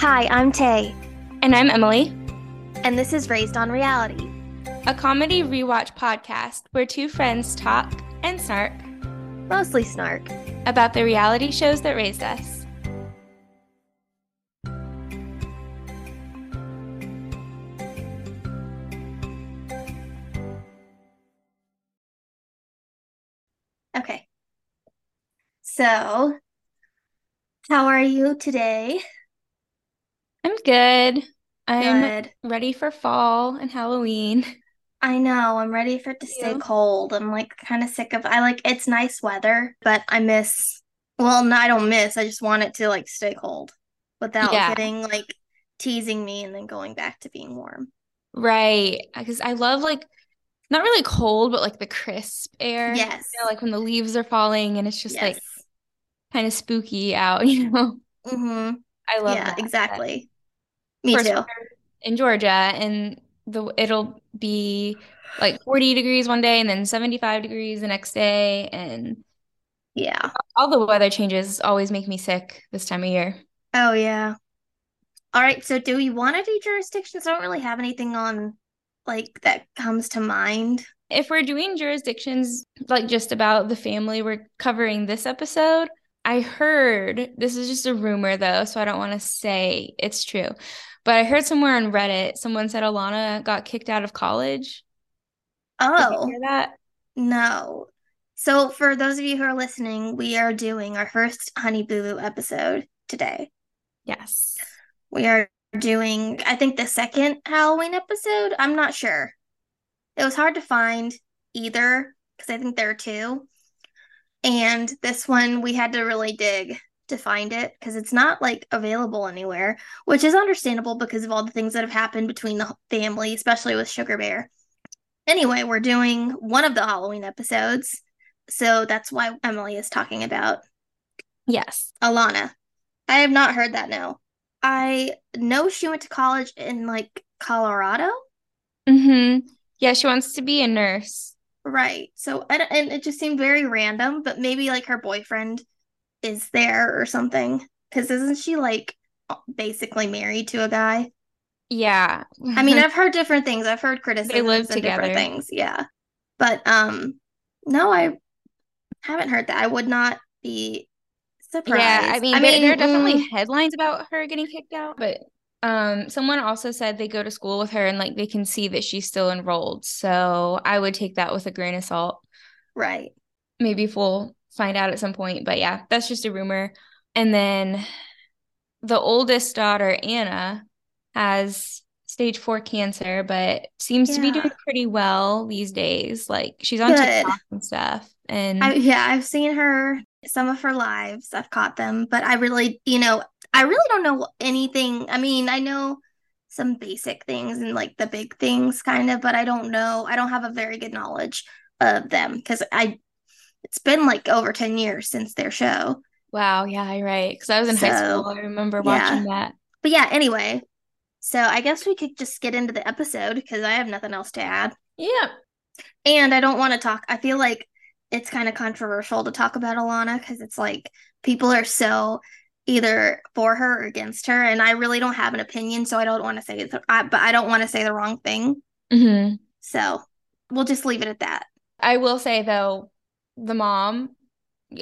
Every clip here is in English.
Hi, I'm Tay. And I'm Emily. And this is Raised on Reality, a comedy rewatch podcast where two friends talk and snark, mostly snark, about the reality shows that raised us. Okay. So, how are you today? I'm good. I'm ready for fall and Halloween. I know. I'm ready for it to stay cold. I'm like kind of sick of it's nice weather, but I just want it to like stay cold without getting like teasing me and then going back to being warm. Right. Because I love like not really cold, but like the crisp air. Yes. You know, like when the leaves are falling and it's just like kind of spooky out, you know? Mm-hmm. I love that. Yeah, exactly. Me too. In Georgia, and it'll be like 40 degrees one day and then 75 degrees the next day. And yeah, all the weather changes always make me sick this time of year. Oh, yeah. All right. So do we want to do jurisdictions? I don't really have anything on like that comes to mind. If we're doing jurisdictions, like just about the family we're covering this episode, I heard, this is just a rumor though, so I don't want to say it's true, but I heard somewhere on Reddit, someone said Alana got kicked out of college. Oh. Did you hear that? No. So for those of you who are listening, we are doing our first Honey Boo Boo episode today. Yes. We are doing, I think, the second Halloween episode. I'm not sure. It was hard to find either, because I think there are two. And this one, we had to really dig to find it because it's not, like, available anywhere, which is understandable because of all the things that have happened between the family, especially with Sugar Bear. Anyway, we're doing one of the Halloween episodes, so that's why Emily is talking about Alana. I have not heard that, no. I know she went to college in, like, Colorado. Mm-hmm. Yeah, she wants to be a nurse. Right. So, and it just seemed very random, but maybe, like, her boyfriend is there or something. Because isn't she, like, basically married to a guy? Yeah. I mean, I've heard different things. I've heard criticism. They live together. Different things, yeah. But, no, I haven't heard that. I would not be surprised. Yeah, I mean there are definitely headlines about her getting kicked out, but someone also said they go to school with her and like they can see that she's still enrolled. So I would take that with a grain of salt. Right. Maybe if we'll find out at some point. But yeah, that's just a rumor. And then the oldest daughter, Anna, has stage 4 cancer, but seems to be doing pretty well these days. Like she's on TikTok and stuff. And I've seen her, some of her lives. I've caught them, but I really don't know anything. I mean, I know some basic things and like the big things kind of, but I don't know. I don't have a very good knowledge of them because it's been like over 10 years since their show. Wow. Yeah, you're right. Because I was in high school. I remember watching that. But yeah, anyway. So I guess we could just get into the episode because I have nothing else to add. Yeah. And I don't want to talk. I feel like it's kind of controversial to talk about Alana because it's like people are so either for her or against her, and I really don't have an opinion, so I don't want to say but I don't want to say the wrong thing. Mm-hmm. So we'll just leave it at that. I will say though, the mom,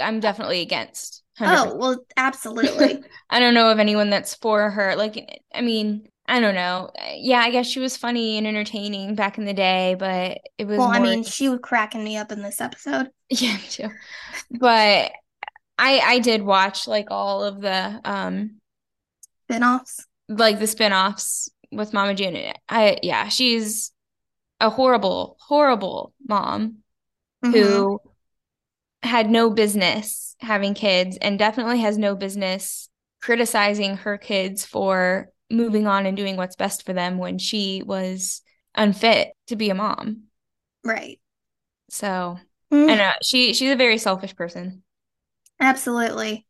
I'm definitely against. 100%. Oh well, absolutely. I don't know of anyone that's for her. Like, I mean, I don't know. Yeah, I guess she was funny and entertaining back in the day, but it was. Well, I mean, she was cracking me up in this episode. Yeah, me too. But. I did watch, like, all of the spinoffs. Like, the spinoffs with Mama June. She's a horrible, horrible mom who had no business having kids and definitely has no business criticizing her kids for moving on and doing what's best for them when she was unfit to be a mom. Right. So, I know. She's a very selfish person. Absolutely.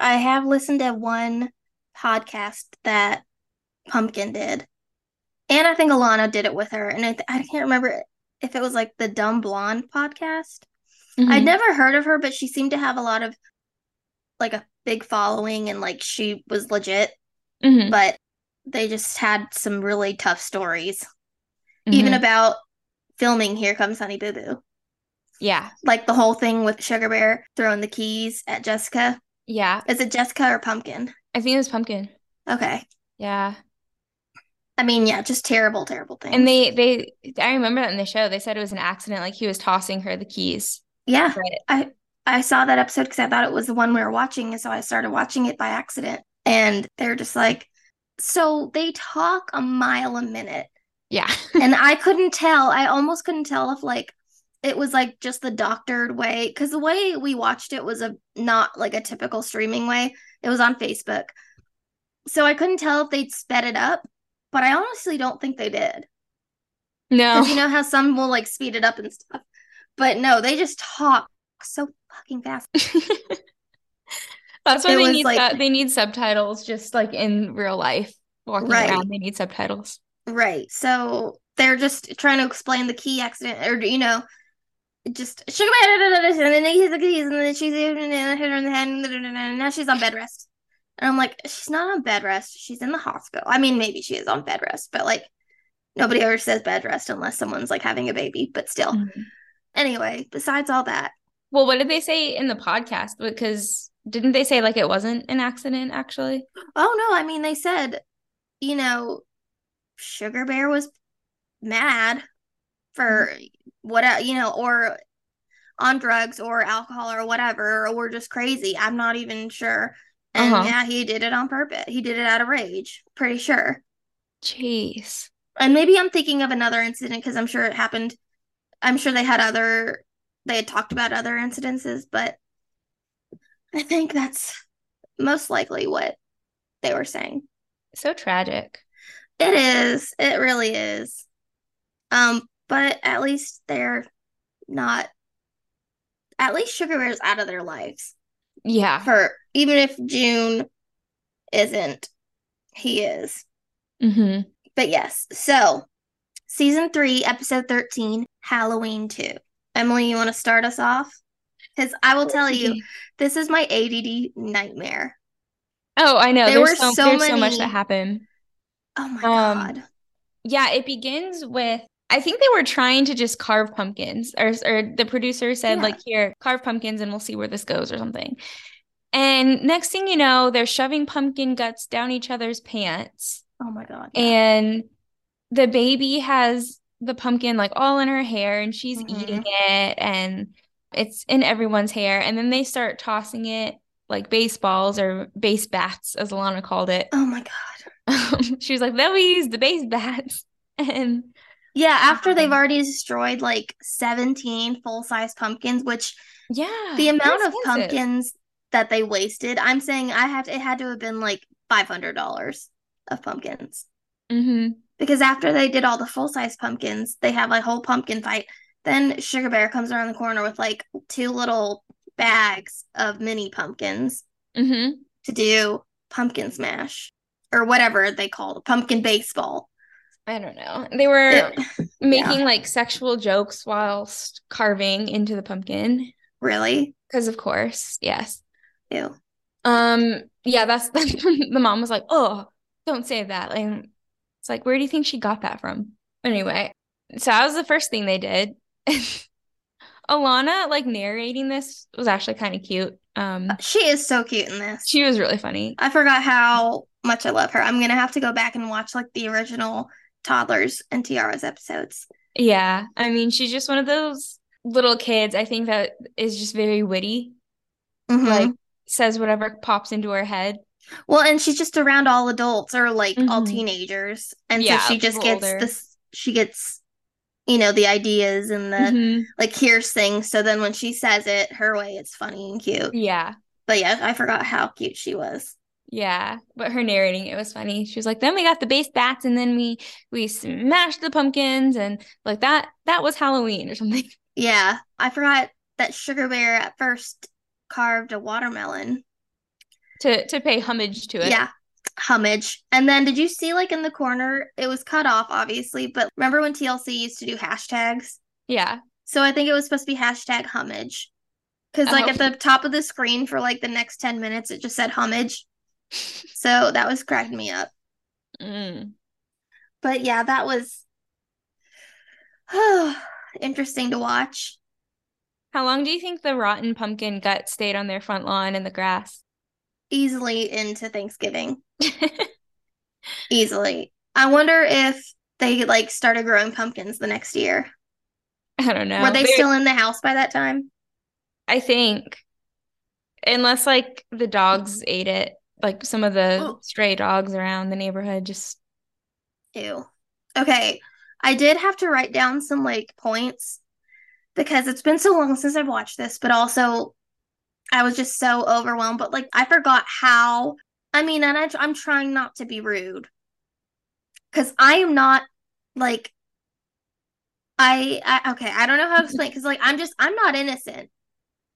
I have listened to one podcast that Pumpkin did. And I think Alana did it with her. And I can't remember if it was like the Dumb Blonde podcast. Mm-hmm. I'd never heard of her, but she seemed to have a lot of like a big following and like she was legit. Mm-hmm. But they just had some really tough stories. Mm-hmm. Even about filming Here Comes Honey Boo Boo. Yeah. Like the whole thing with Sugar Bear throwing the keys at Jessica. Yeah. Is it Jessica or Pumpkin? I think it was Pumpkin. Okay. Yeah. I mean, yeah, just terrible, terrible things. And I remember that in the show. They said it was an accident. Like, he was tossing her the keys. Yeah. I saw that episode because I thought it was the one we were watching. And so I started watching it by accident. And they're just like, so they talk a mile a minute. Yeah. And I couldn't tell. I almost couldn't tell if, like, it was, like, just the doctored way. Because the way we watched it was not, like, a typical streaming way. It was on Facebook. So I couldn't tell if they'd sped it up. But I honestly don't think they did. No. Because you know how some will, like, speed it up and stuff. But no, they just talk so fucking fast. That's why they need subtitles, just, like, in real life. Walking around, they need subtitles. Right. So they're just trying to explain the key accident. Or, you know, just... And then they hit the keys, and then she's... And then hit her in the head, and now she's on bed rest. And I'm like, she's not on bed rest. She's in the hospital. I mean, maybe she is on bed rest, but, like, nobody ever says bed rest unless someone's, like, having a baby, but still. Mm-hmm. Anyway, besides all that. Well, what did they say in the podcast? Because didn't they say, like, it wasn't an accident, actually? Oh, no. I mean, they said, you know, Sugar Bear was mad for what, you know, or on drugs or alcohol or whatever, or just crazy. I'm not even sure. And yeah, he did it on purpose. He did it out of rage, pretty sure. Jeez. And maybe I'm thinking of another incident because I'm sure it happened. I'm sure they had talked about other incidences, but I think that's most likely what they were saying. So tragic. It is. It really is. But at least they're not, at least Sugar Bear's out of their lives. Yeah. Even if June isn't, he is. Mm-hmm. But yes. So, season 3, episode 13, Halloween Too. Emily, you want to start us off? Because I will tell you, this is my ADD nightmare. Oh, I know. There's so much that happened. Oh, my God. Yeah, it begins with, I think they were trying to just carve pumpkins. Or the producer said, like, here, carve pumpkins and we'll see where this goes or something. And next thing you know, they're shoving pumpkin guts down each other's pants. Oh, my God. Yeah. And the baby has the pumpkin, like, all in her hair, and she's eating it, and it's in everyone's hair. And then they start tossing it like baseballs or base bats, as Alana called it. Oh, my God. She was like, then we use the base bats. And yeah, after they've already destroyed, like, 17 full-size pumpkins, which the amount of pumpkins that they wasted, I'm saying it had to have been, like, $500 of pumpkins. Mm-hmm. Because after they did all the full-size pumpkins, they have a whole pumpkin fight. Then Sugar Bear comes around the corner with, like, 2 little bags of mini pumpkins to do pumpkin smash or whatever they call it, pumpkin baseball. I don't know. They were making, like, sexual jokes whilst carving into the pumpkin. Really? Because, of course, yes. Ew. Yeah, that's the mom was like, oh, don't say that. And it's like, where do you think she got that from? Anyway, so that was the first thing they did. Alana, like, narrating this was actually kind of cute. She is so cute in this. She was really funny. I forgot how much I love her. I'm going to have to go back and watch, like, the original Toddlers and Tiaras episodes. Yeah. I mean, she's just one of those little kids, I think, that is just very witty. Mm-hmm. Like, says whatever pops into her head. Well, and she's just around all adults or, like, all teenagers. And so she just gets this, she gets, you know, the ideas and the, like, hears things. So then when she says it her way, it's funny and cute. Yeah. But yeah, I forgot how cute she was. Yeah. But her narrating, it was funny. She was like, then we got the base bats and then we smashed the pumpkins and, like, that was Halloween or something. Yeah. I forgot that Sugar Bear at first carved a watermelon to pay homage to it. Yeah, homage. And then did you see, like, in the corner, it was cut off, obviously, but remember when TLC used to do hashtags? Yeah. So I think it was supposed to be # homage. Because, like, at the top of the screen for, like, the next 10 minutes, it just said homage. So that was cracking me up. Mm. But yeah, that was interesting to watch. How long do you think the rotten pumpkin gut stayed on their front lawn in the grass? Easily into Thanksgiving. Easily. I wonder if they like started growing pumpkins the next year. I don't know. Were they still in the house by that time? I think. Unless like the dogs ate it. Like some of the stray dogs around the neighborhood just. Ew. Okay. I did have to write down some like points because it's been so long since I've watched this, but also I was just so overwhelmed. But like I forgot how. I mean, and I'm trying not to be rude because I am not like. Okay, I don't know how to explain because like I'm not innocent.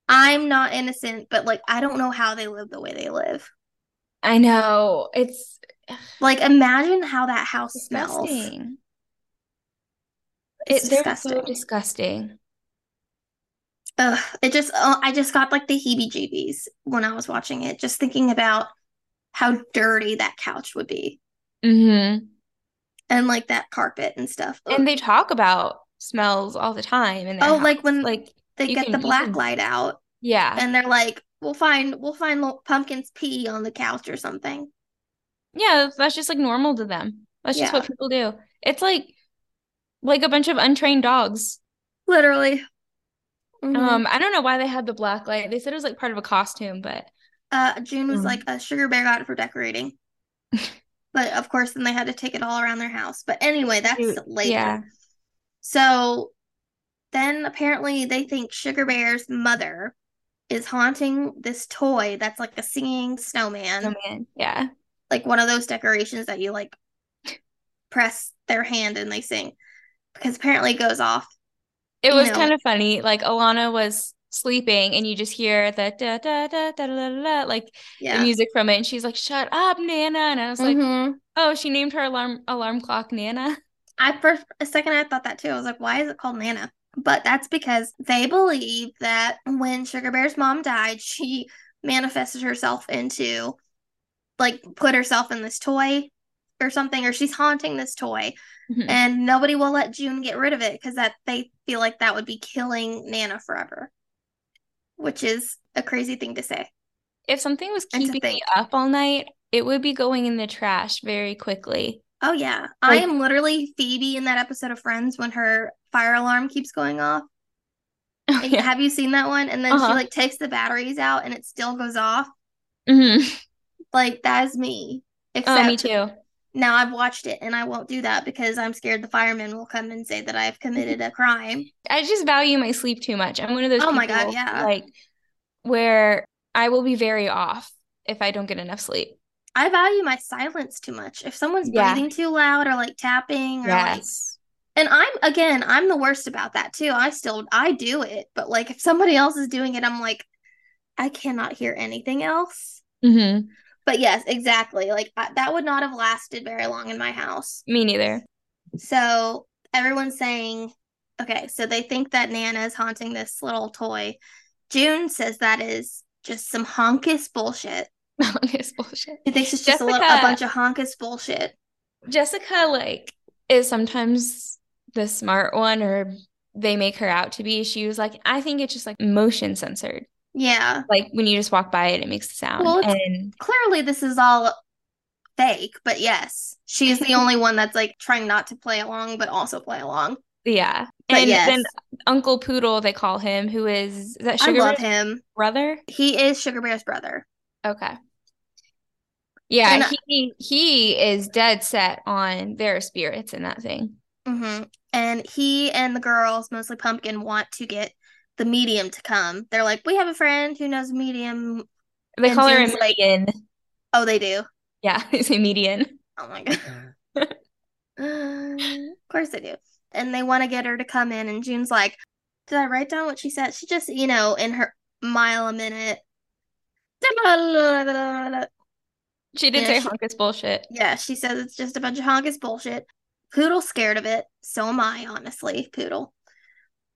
I'm not innocent, but like I don't know how they live the way they live. I know. It's like imagine how that house smells. It's disgusting. They're so disgusting. Ugh, it just I just got like the heebie-jeebies when I was watching it, just thinking about how dirty that couch would be. Mm-hmm. And like that carpet and stuff. Ugh. And they talk about smells all the time in their house. Like when like they get the black light out. Yeah. And they're like, We'll find little pumpkins pee on the couch or something. Yeah, that's just like normal to them. That's just what people do. It's like a bunch of untrained dogs. Literally. Mm-hmm. I don't know why they had the black light. They said it was like part of a costume, but June was like a sugar bear got it for decorating. But of course, then they had to take it all around their house. But anyway, that's later. Yeah. So then apparently they think Sugar Bear's mother is haunting this toy that's like a singing snowman. Yeah, like one of those decorations that you like press their hand and they sing, because apparently it goes off. It was kind of funny, like Alana was sleeping and you just hear the da da da da da da, like the music from it, and she's like, "Shut up, Nana," and I was like, "Oh, she named her alarm clock Nana." For a second I thought that too. I was like, "Why is it called Nana?" But that's because they believe that when Sugar Bear's mom died, she manifested herself into, like, put herself in this toy or something, or she's haunting this toy. Mm-hmm. And nobody will let June get rid of it because that they feel like that would be killing Nana forever, which is a crazy thing to say. If something was keeping me up all night, it would be going in the trash very quickly. Oh, yeah. Like, I am literally Phoebe in that episode of Friends when her fire alarm keeps going off. Oh, yeah. Have you seen that one? And then she, like, takes the batteries out and it still goes off. Mm-hmm. Like, that is me. Except me too. Now I've watched it and I won't do that because I'm scared the firemen will come and say that I've committed a crime. I just value my sleep too much. I'm one of those people, my God, like, where I will be very off if I don't get enough sleep. I value my silence too much. If someone's breathing too loud or like tapping or like, and I'm the worst about that too. I do it, but like if somebody else is doing it, I'm like, I cannot hear anything else. Mm-hmm. But yes, exactly. Like that would not have lasted very long in my house. Me neither. So everyone's saying, okay, so they think that Nana is haunting this little toy. June says that is just some honkus bullshit. Honkus bullshit. It thinks it's just a bunch of honkus bullshit. Jessica, like, is sometimes the smart one, or they make her out to be. She was like, I think it's just like motion censored. Yeah. Like when you just walk by it, it makes the sound. Well, and clearly this is all fake, but yes, she's the only one that's like trying not to play along, but also play along. Yeah. But and then Uncle Poodle, they call him, who is that Sugar Bear's brother? He is Sugar Bear's brother. Okay. Yeah, and he is dead set on there are spirits in that thing. Mm-hmm. And he and the girls, mostly Pumpkin, want to get the medium to come. They're like, we have a friend who knows medium. They call her a median. Oh, they do? Yeah, they say median. Oh, my God. Of course they do. And they want to get her to come in, and June's like, did I write down what she said? She just, in her mile a minute. She did say honkus bullshit. Yeah, she says it's just a bunch of honkus bullshit. Poodle's scared of it. So am I, honestly, Poodle.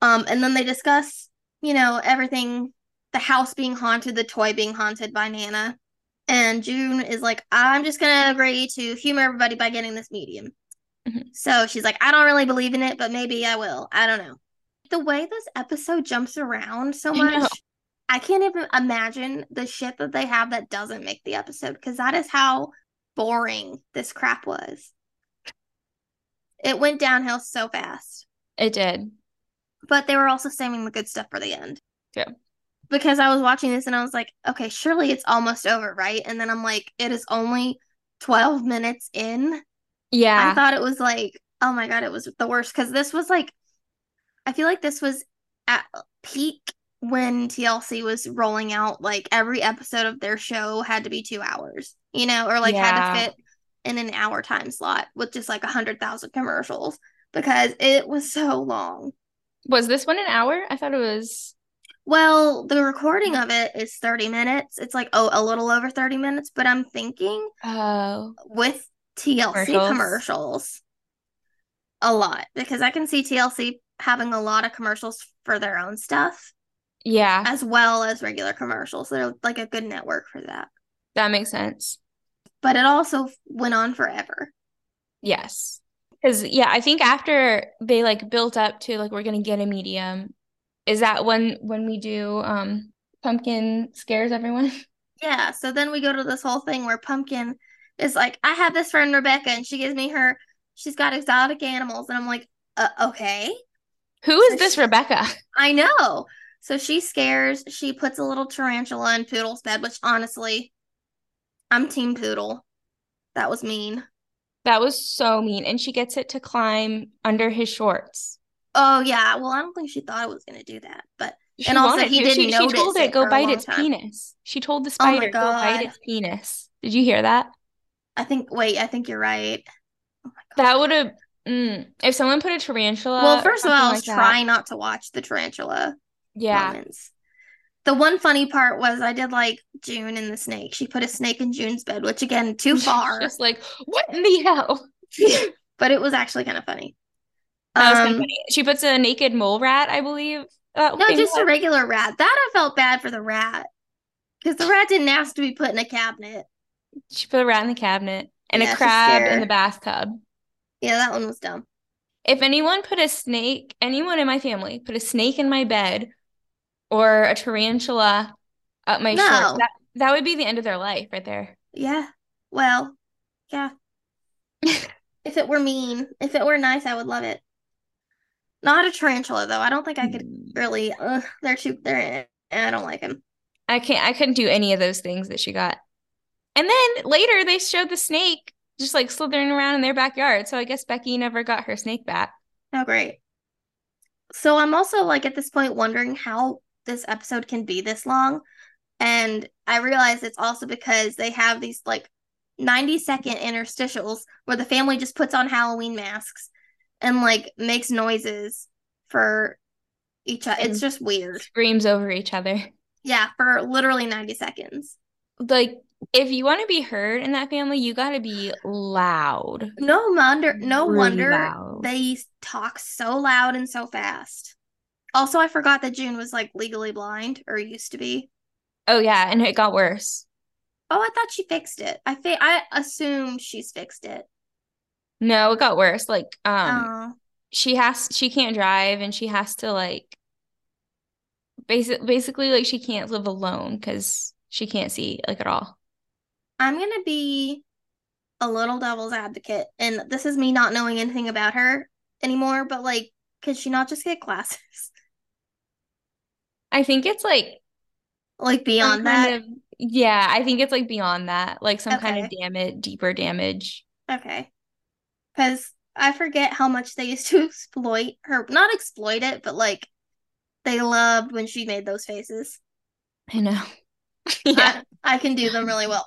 And then they discuss, everything, the house being haunted, the toy being haunted by Nana. And June is like, I'm just going to agree to humor everybody by getting this medium. Mm-hmm. So she's like, I don't really believe in it, but maybe I will. I don't know. The way this episode jumps around so much, I can't even imagine the shit that they have that doesn't make the episode, because that is how boring this crap was. It went downhill so fast. It did. But they were also saving the good stuff for the end. Yeah. Because I was watching this and I was like, okay, surely it's almost over, right? And then I'm like, it is only 12 minutes in. Yeah. I thought it was like, oh my God, it was the worst. Because this was like, I feel like this was at peak when TLC was rolling out, like, every episode of their show had to be 2 hours, you know, or like had to fit in an hour time slot with just like 100,000 commercials, because it was so long. Was this one an hour? I thought it was. Well, the recording of it is 30 minutes. It's like, a little over 30 minutes, but I'm thinking with TLC commercials a lot, because I can see TLC having a lot of commercials for their own stuff. Yeah. As well as regular commercials. They're like a good network for that. That makes sense. But it also went on forever. Yes. Because, yeah, I think after they, like, built up to, like, we're going to get a medium, is that when we do Pumpkin scares everyone? Yeah. So then we go to this whole thing where Pumpkin is like, I have this friend, Rebecca, and she gives me her, she's got exotic animals. And I'm like, okay. Who is this Rebecca? I know. So she scares, she puts a little tarantula in Poodle's bed, which, honestly, I'm Team Poodle. That was mean. That was so mean. And she gets it to climb under his shorts. Oh, yeah. Well, I don't think she thought it was going to do that. But she and also, he didn't notice. She told it, go bite its penis. She told the spider, go bite its penis. Did you hear that? I think you're right. Oh my God. That would have, if someone put a tarantula. Well, first of all, I was trying not to watch the tarantula. Yeah. Moments. The one funny part was I did like June and the snake. She put a snake in June's bed, which, again, too far. Just like, what in the hell? But it was actually kind of funny. That was kind of funny. She puts a naked mole rat, I believe. No, just a regular rat. That I felt bad for the rat. Because the rat didn't ask to be put in a cabinet. She put a rat in the cabinet. And a crab in the bathtub. Yeah, that one was dumb. If anyone put a snake, anyone in my family put a snake in my bed, or a tarantula up my shorts, that would be the end of their life right there. Yeah. Well, yeah. If it were mean, if it were nice, I would love it. Not a tarantula, though. I don't think I could really. They're I don't like them. I couldn't do any of those things that she got. And then later they showed the snake just like slithering around in their backyard. So I guess Becky never got her snake back. Oh, great. So I'm also like at this point wondering how this episode can be this long, and I realize it's also because they have these like 90-second interstitials where the family just puts on Halloween masks and like makes noises for each other. It's just weird. Screams over each other. Yeah, for literally 90 seconds. Like, if you want to be heard in that family, you got to be loud. No wonder they talk so loud and so fast. Also, I forgot that June was, like, legally blind, or used to be. Oh, yeah, and it got worse. Oh, I thought she fixed it. I assumed she's fixed it. No, it got worse. Like, she can't drive, and she has to, like, basically, like, she can't live alone because she can't see, like, at all. I'm going to be a little devil's advocate, and this is me not knowing anything about her anymore, but, like, could she not just get glasses? I think it's like beyond that. I think it's like beyond that, like some kind of deeper damage. Okay, because I forget how much they used to exploit her. Not exploit it, but like they loved when she made those faces. I know. Yeah, I can do them really well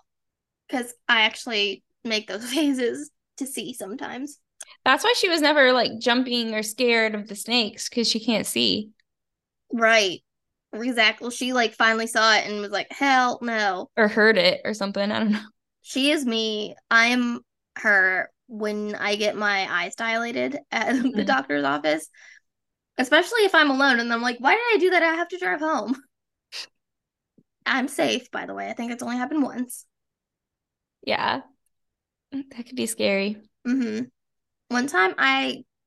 because I actually make those faces to see sometimes. That's why she was never like jumping or scared of the snakes, because she can't see. Right. Exactly. Well, she like finally saw it and was like, hell no. Or heard it or something. I don't know. She is me. I'm her when I get my eyes dilated at the doctor's office. Especially if I'm alone and I'm like, why did I do that? I have to drive home. I'm safe, by the way. I think it's only happened once. Yeah. That could be scary. Mm-hmm. One time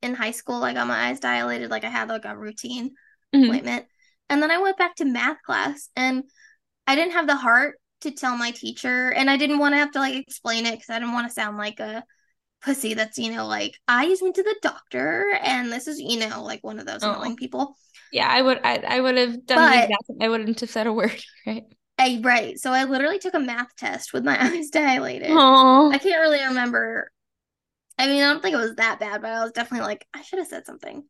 in high school, I got my eyes dilated. Like, I had, like, a routine appointment. And then I went back to math class, and I didn't have the heart to tell my teacher, and I didn't want to have to, like, explain it because I didn't want to sound like a pussy that's, you know, like, I just went to the doctor, and this is, you know, like, one of those annoying people. Yeah, I wouldn't have said a word, right? Right. So I literally took a math test with my eyes dilated. Aww. I can't really remember. I mean, I don't think it was that bad, but I was definitely like, I should have said something.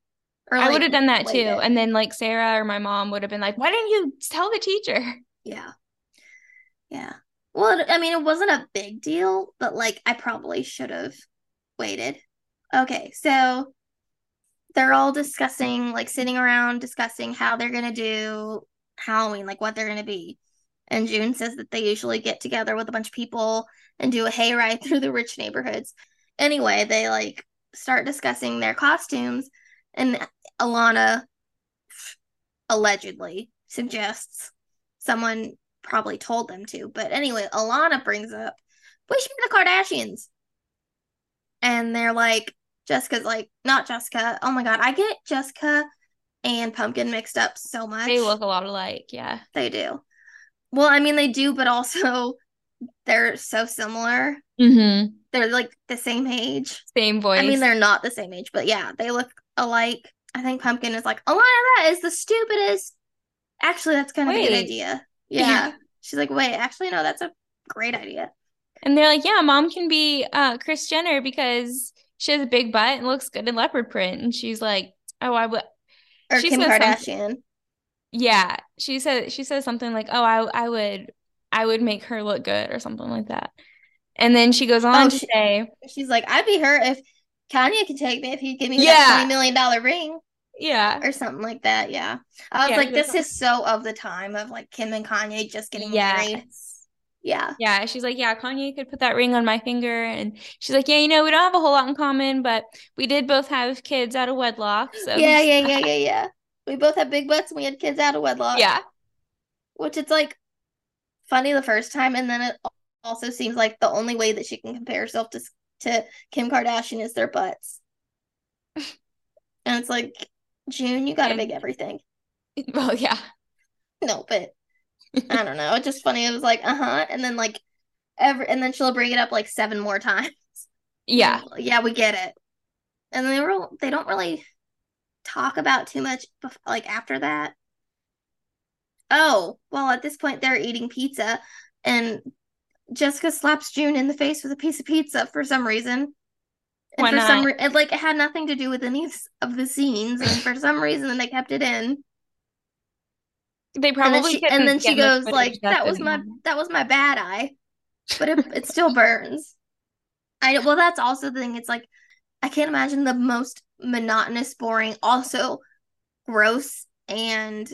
Or, I would have done that too. It. And then, like, Sarah or my mom would have been like, why didn't you tell the teacher? Yeah. Well, it wasn't a big deal, but, like, I probably should have waited. Okay, so they're all discussing, like, sitting around discussing how they're going to do Halloween, like, what they're going to be. And June says that they usually get together with a bunch of people and do a hayride through the rich neighborhoods. Anyway, they, like, start discussing their costumes, and Alana allegedly suggests someone probably told them to. But anyway, Alana brings up, we should be the Kardashians. And they're like, Jessica's like, not Jessica. Oh my God, I get Jessica and Pumpkin mixed up so much. They look a lot alike, yeah. They do. Well, they do, but also they're so similar. Mm-hmm. They're, like, the same age. Same voice. They're not the same age, but yeah, they look alike. I think Pumpkin is like, Alana, that is the stupidest. Actually, that's kind of a good idea. Yeah. She's like, wait, actually, no, that's a great idea. And they're like, yeah, Mom can be Kris Jenner because she has a big butt and looks good in leopard print. And she's like, oh, I would. Or Kim Kardashian. Yeah. She says something like, oh, I would make her look good or something like that. And then she goes on to say, she's like, I'd be her if Kanye could take me, if he'd give me that $20 million ring. Yeah. Or something like that, yeah. I was like, this is so of the time of, like, Kim and Kanye just getting married. Yeah. Yeah, she's like, yeah, Kanye could put that ring on my finger. And she's like, yeah, we don't have a whole lot in common, but we did both have kids out of wedlock. So. Yeah. We both had big butts and we had kids out of wedlock. Yeah. Which it's, like, funny the first time, and then it also seems like the only way that she can compare herself to Kim Kardashian is their butts. And it's like, June, you gotta make everything. Well, yeah. No, but I don't know. It's just funny. It was like, and then, like, and then she'll bring it up, like, 7 more times. Yeah. And, yeah, we get it. And they don't really talk about too much, like, after that. Oh, well, at this point, they're eating pizza, and Jessica slaps June in the face with a piece of pizza for some reason. And it had nothing to do with any of the scenes, and for some reason they kept it in. They probably and then she goes like, that was my bad eye, but it still burns. Well, that's also the thing. It's like, I can't imagine the most monotonous, boring, also gross and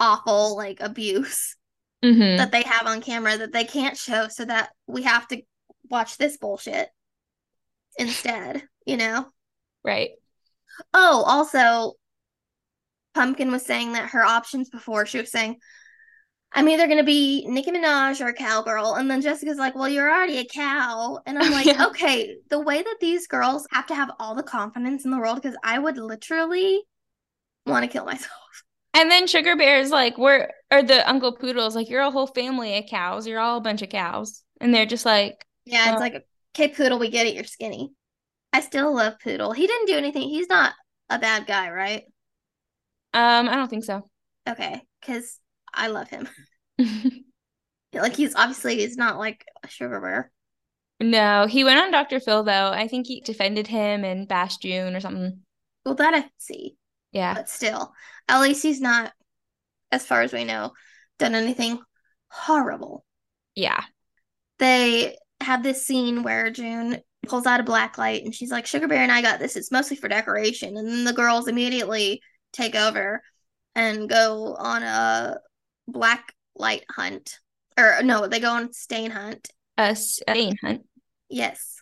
awful, like, abuse that they have on camera that they can't show, so that we have to watch this bullshit instead, right? Oh, also, Pumpkin was saying that her options before, she was saying, I'm either gonna be Nicki Minaj or a cowgirl, and then Jessica's like, well, you're already a cow. And I'm like, okay, the way that these girls have to have all the confidence in the world, because I would literally want to kill myself. And then Sugar Bear's like, the Uncle Poodle's like, you're a whole family of cows, you're all a bunch of cows. And they're just like, yeah, it's like a okay, Poodle, we get it, you're skinny. I still love Poodle. He didn't do anything. He's not a bad guy, right? I don't think so. Okay, because I love him. Like, he's not like a Sugar Bear. No, he went on Dr. Phil, though. I think he defended him and bashed June or something. Well, that I see. Yeah. But still, at least he's not, as far as we know, done anything horrible. Yeah. They have this scene where June pulls out a black light and she's like, Sugar Bear and I got this. It's mostly for decoration. And then the girls immediately take over and go on a black light hunt. Or no, they go on a stain hunt. A stain hunt. Yes.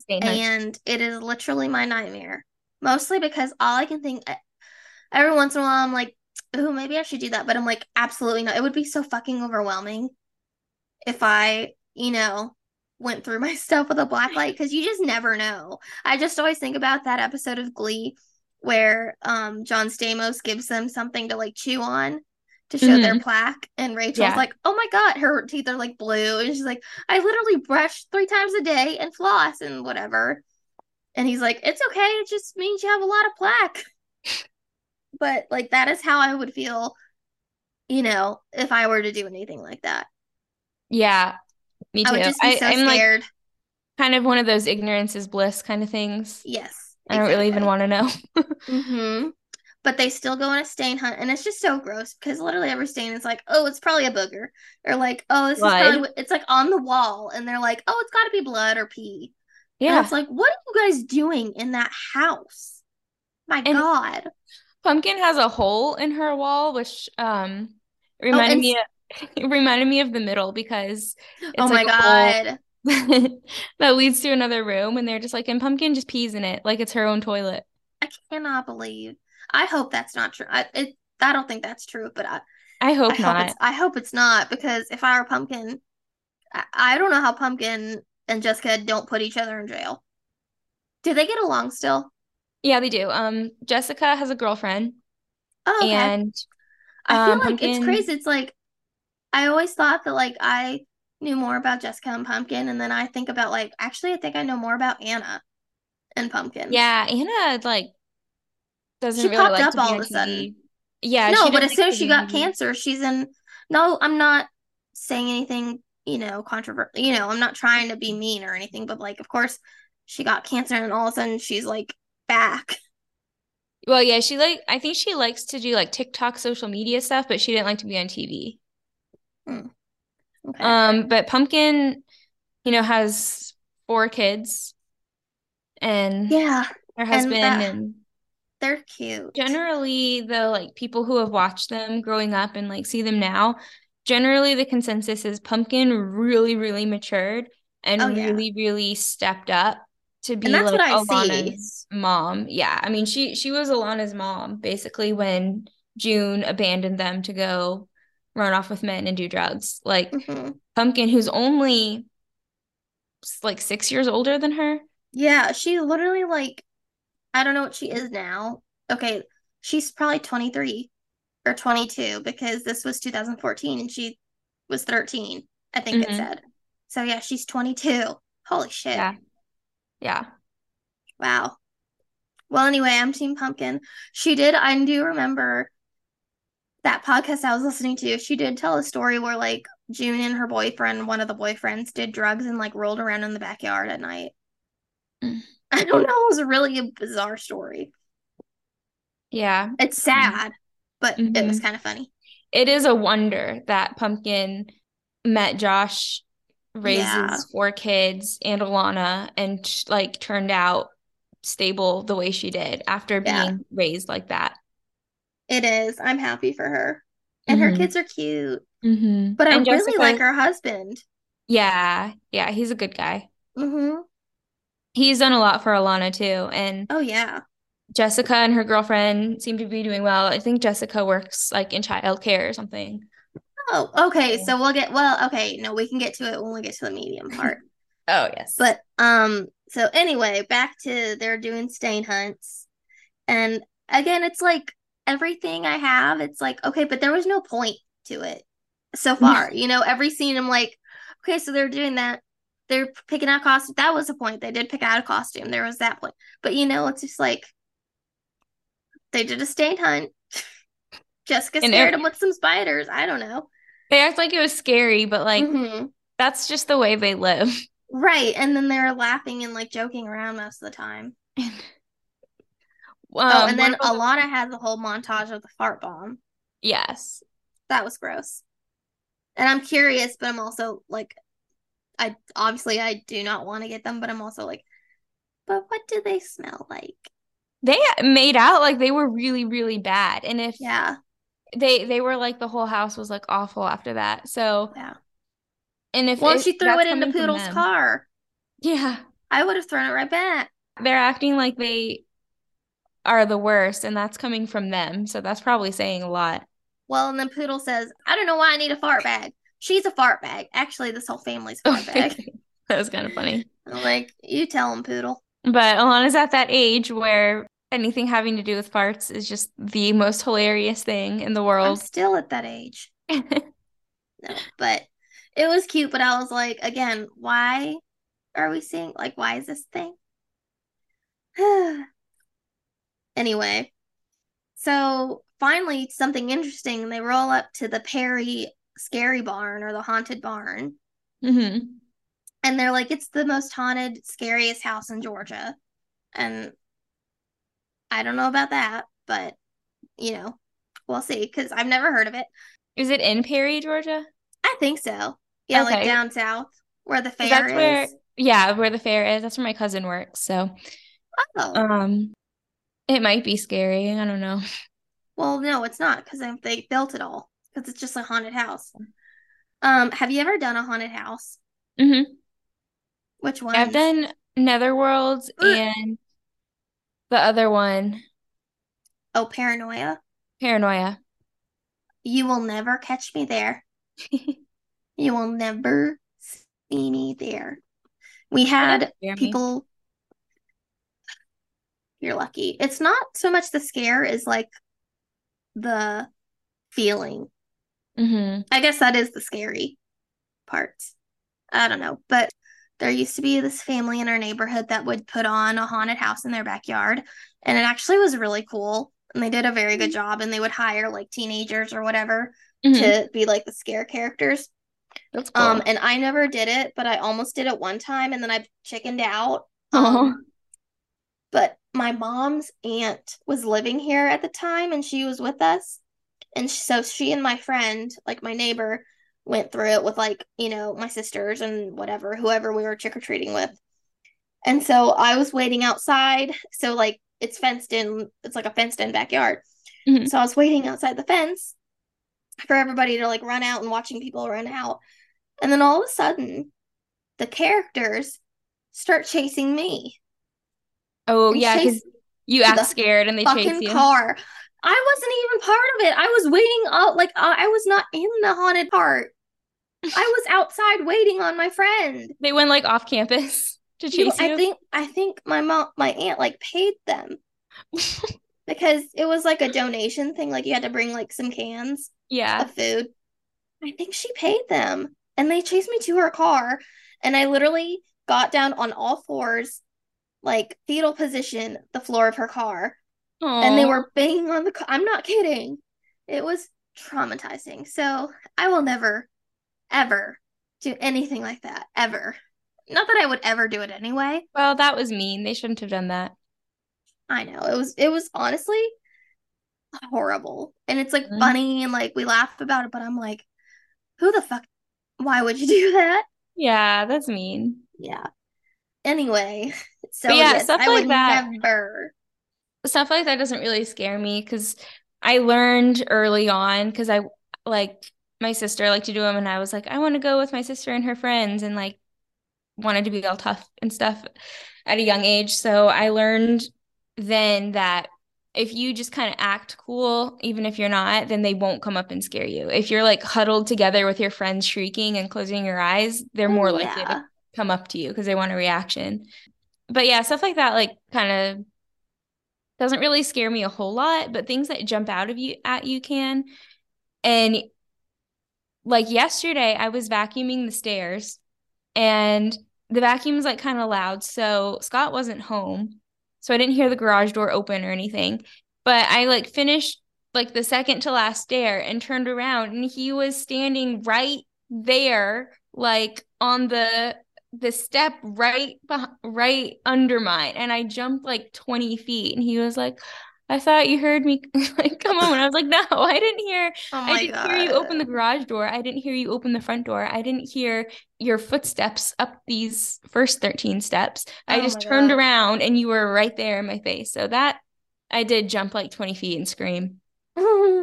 Stain hunt. And it is literally my nightmare. Mostly because all I can think, every once in a while I'm like, ooh, maybe I should do that. But I'm like, absolutely not. It would be so fucking overwhelming if I went through my stuff with a black light, because you just never know. I just always think about that episode of Glee where John Stamos gives them something to like chew on to show their plaque, and Rachel's like, oh my god, her teeth are like blue, and she's like, I literally brush 3 times a day and floss and whatever, and he's like, it's okay, it just means you have a lot of plaque. But like, that is how I would feel, you know, if I were to do anything like that. Yeah, me too. I would just be so scared. Like, kind of one of those ignorance is bliss kind of things. Yes, exactly. I don't really even want to know. But they still go on a stain hunt, and it's just so gross, because literally every stain is like, oh, it's probably a booger, or like, oh, this blood. Is probably, it's like on the wall, and they're like, oh, it's got to be blood or pee. Yeah, and it's like, what are you guys doing in that house? My god, Pumpkin has a hole in her wall, which reminded me of The Middle, because it's oh my god. That leads to another room, and they're just like, and Pumpkin just pees in it like it's her own toilet. I cannot believe. I hope that's not true. I don't think that's true, but I hope it's not, because if I were Pumpkin, I don't know how Pumpkin and Jessica don't put each other in jail. Do they get along still? Yeah, they do. Jessica has a girlfriend. Oh, okay. And I feel like Pumpkin... it's crazy. It's like, I always thought that like I knew more about Jessica and Pumpkin, and then I think about like, actually, I think I know more about Anna and Pumpkin. Yeah, Anna like doesn't she really popped like up to be all of a sudden. Yeah, no, but as soon as she got cancer, she's in. No, I'm not saying anything, you know, controversial. You know, I'm not trying to be mean or anything, but like, of course, she got cancer, and all of a sudden, she's like back. Well, yeah, she like, I think she likes to do like TikTok social media stuff, but she didn't like to be on TV. Okay. But Pumpkin, you know, has 4 kids, and her husband and they're cute. Generally, though, like people who have watched them growing up and like see them now, generally the consensus is Pumpkin really, really matured and really, really stepped up to be like Alana's mom. Yeah, I mean, she was Alana's mom basically when June abandoned them to go run off with men and do drugs. Like Pumpkin, who's only like 6 years older than her. Yeah, she literally like. I don't know what she is now. Okay, she's probably 23 or 22, because this was 2014 and she was 13, I think it said. So, yeah, she's 22. Holy shit. Yeah. Wow. Well, anyway, I'm Team Pumpkin. She did, I do remember that podcast I was listening to. She did tell a story where, like, June and her boyfriend, one of the boyfriends, did drugs and, like, rolled around in the backyard at night. I don't know. It was really a bizarre story. Yeah. It's sad, but it was kind of funny. It is a wonder that Pumpkin met Josh, raises 4 kids, and Alana, and like turned out stable the way she did after being raised like that. It is. I'm happy for her. And her kids are cute. But I really like her husband. Yeah. Yeah. He's a good guy. He's done a lot for Alana, too. And Jessica and her girlfriend seem to be doing well. I think Jessica works, like, in childcare or something. Oh, okay. Yeah. So we'll get, we can get to it when we get to the medium part. Oh, yes. But, so anyway, back to they're doing stain hunts. And, again, it's, like, everything I have, it's, like, okay, but there was no point to it so far. You know, every scene, I'm like, okay, so they're doing that. They're picking out costume. That was a point. They did pick out a costume. There was that point. But, you know, it's just like, they did a stain hunt. Jessica scared them with some spiders. I don't know. They act like it was scary, but, like, that's just the way they live. Right. And then they're laughing and, like, joking around most of the time. And then Alana had the whole montage of the fart bomb. Yes. That was gross. And I'm curious, but I'm also, like... I do not want to get them, but I'm also like, but what do they smell like? They made out like they were really, really bad. And if they were like, the whole house was like awful after that. So and if she threw it into Poodle's car. Yeah. I would have thrown it right back. They're acting like they are the worst, and that's coming from them. So that's probably saying a lot. Well, and then Poodle says, I don't know why I need a fart bag. She's a fart bag. Actually, this whole family's a fart bag. That was kind of funny. I'm like, you tell him, poodle. But Alana's at that age where anything having to do with farts is just the most hilarious thing in the world. I'm still at that age. No, but it was cute. But I was like, again, why are we seeing, like, why is this thing? Anyway, so finally something interesting. They roll up to the Perry Scary Barn, or the Haunted Barn. Mm-hmm. And they're like, it's the most haunted, scariest house in Georgia. And I don't know about that, but, you know, we'll see, because I've never heard of it. Is it in Perry, Georgia? I think so. Yeah, okay. Like down south, where the fair is. Where the fair is. That's where my cousin works, so. Oh. It might be scary. I don't know. Well, no, it's not, because they built it all, because it's just a haunted house. Have you ever done a haunted house? Mm-hmm. Which one? I've done Netherworlds and the other one. Oh, Paranoia. You will never catch me there. You will never see me there. We had people. You're lucky. It's not so much the scare as like the feeling. Mm-hmm. I guess that is the scary part. I don't know, but there used to be this family in our neighborhood that would put on a haunted house in their backyard, and it actually was really cool, and they did a very good job, and they would hire, like, teenagers or whatever to be, like, the scare characters. That's cool. And I never did it, but I almost did it one time, and then I chickened out. But my mom's aunt was living here at the time, and she was with us, and so she and my friend, like, my neighbor, went through it with, like, you know, my sisters and whatever, whoever we were trick-or-treating with. And so I was waiting outside. So, like, it's fenced in. It's like a fenced-in backyard. Mm-hmm. So I was waiting outside the fence for everybody to, like, run out and watching people run out. And then all of a sudden, the characters start chasing me. Oh, yeah, because you act scared and they chase you. Car. I wasn't even part of it. I was waiting all, like, I was not in the haunted part. I was outside waiting on my friend. They went, like, off campus to chase you? I think my aunt, like, paid them. Because it was, like, a donation thing. Like, you had to bring, like, some cans of food. I think she paid them. And they chased me to her car. And I literally got down on all fours, like, fetal position, the floor of her car. Aww. And they were banging on the car. I'm not kidding. It was traumatizing. So I will never, ever do anything like that. Ever. Not that I would ever do it anyway. Well, that was mean. They shouldn't have done that. I know. It was honestly horrible. And it's, like, funny, and, like, we laugh about it. But I'm like, who the fuck? Why would you do that? Yeah, that's mean. Yeah. Anyway. So, but yeah, yes, stuff like that. Stuff like that doesn't really scare me, because I learned early on, because I, like, my sister liked to do them, and I was like, I want to go with my sister and her friends, and, like, wanted to be all tough and stuff at a young age. So I learned then that if you just kind of act cool, even if you're not, then they won't come up and scare you. If you're, like, huddled together with your friends shrieking and closing your eyes, they're more likely to come up to you because they want a reaction. But yeah, stuff like that, like, kind of doesn't really scare me a whole lot, but things that jump out of you at you can. And, like, yesterday I was vacuuming the stairs, and the vacuum's, like, kind of loud, so Scott wasn't home, so I didn't hear the garage door open or anything, but I, like, finished, like, the second to last stair and turned around, and he was standing right there, like, on the step right under mine, and I jumped, like, 20 feet, and he was like, I thought you heard me, like, come on. And I was like, no, I didn't hear, hear you open the garage door. I didn't hear you open the front door. I didn't hear your footsteps up these first 13 steps. I just turned around, and you were right there in my face. So that, I did jump, like, 20 feet and scream. I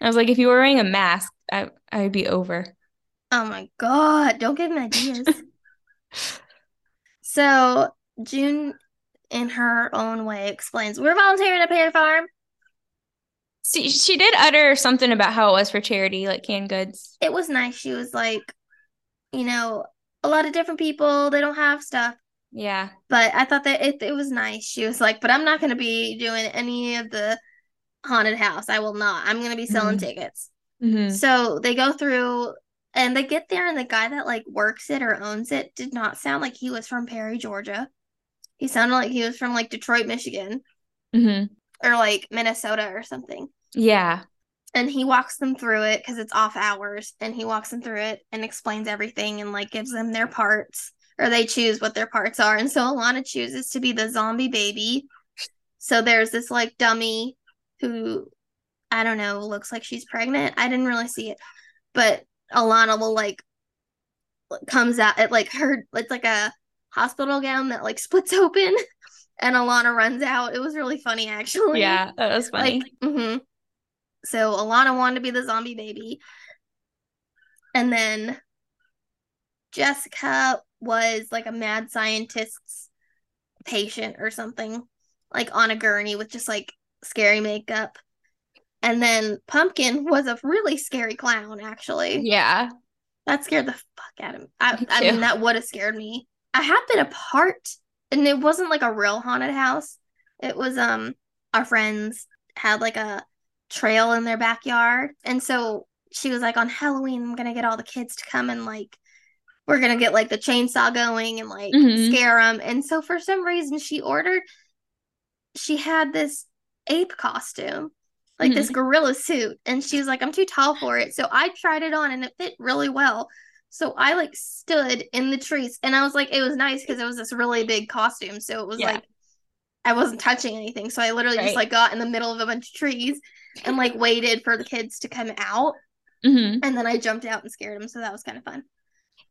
was like, if you were wearing a mask, I would be over. Oh my God, don't give him ideas. So June, in her own way, explains, we're volunteering at Perry Farm. See, she did utter something about how it was for charity, like canned goods. It was nice. She was like, you know, a lot of different people. They don't have stuff. Yeah. But I thought that it was nice. She was like, but I'm not going to be doing any of the haunted house. I will not. I'm going to be selling tickets. Mm-hmm. So they go through and they get there, and the guy that like works it or owns it did not sound like he was from Perry, Georgia. He sounded like he was from like Detroit, Michigan, or like Minnesota or something. Yeah. And he walks them through it because it's off hours, and he walks them through it and explains everything and like gives them their parts, or they choose what their parts are. And so Alana chooses to be the zombie baby. So there's this like dummy who, I don't know, looks like she's pregnant. I didn't really see it, but Alana will like comes out at like her, it's like a hospital gown that like splits open and Alana runs out. It was really funny, actually. Yeah, that was funny. Like, so Alana wanted to be the zombie baby. And then Jessica was like a mad scientist's patient or something, like on a gurney with just like scary makeup. And then Pumpkin was a really scary clown, actually. Yeah. That scared the fuck out of me. I mean, that would have scared me. I have been a part, and it wasn't like a real haunted house. It was our friends had like a trail in their backyard. And so she was like, on Halloween, I'm going to get all the kids to come and like, we're going to get like the chainsaw going and like scare them. And so for some reason she had this ape costume, like this gorilla suit. And she was like, I'm too tall for it. So I tried it on and it fit really well. So I like stood in the trees, and I was like, it was nice because it was this really big costume. So it was like, I wasn't touching anything. So I literally just like got in the middle of a bunch of trees and like waited for the kids to come out. And then I jumped out and scared them. So that was kind of fun.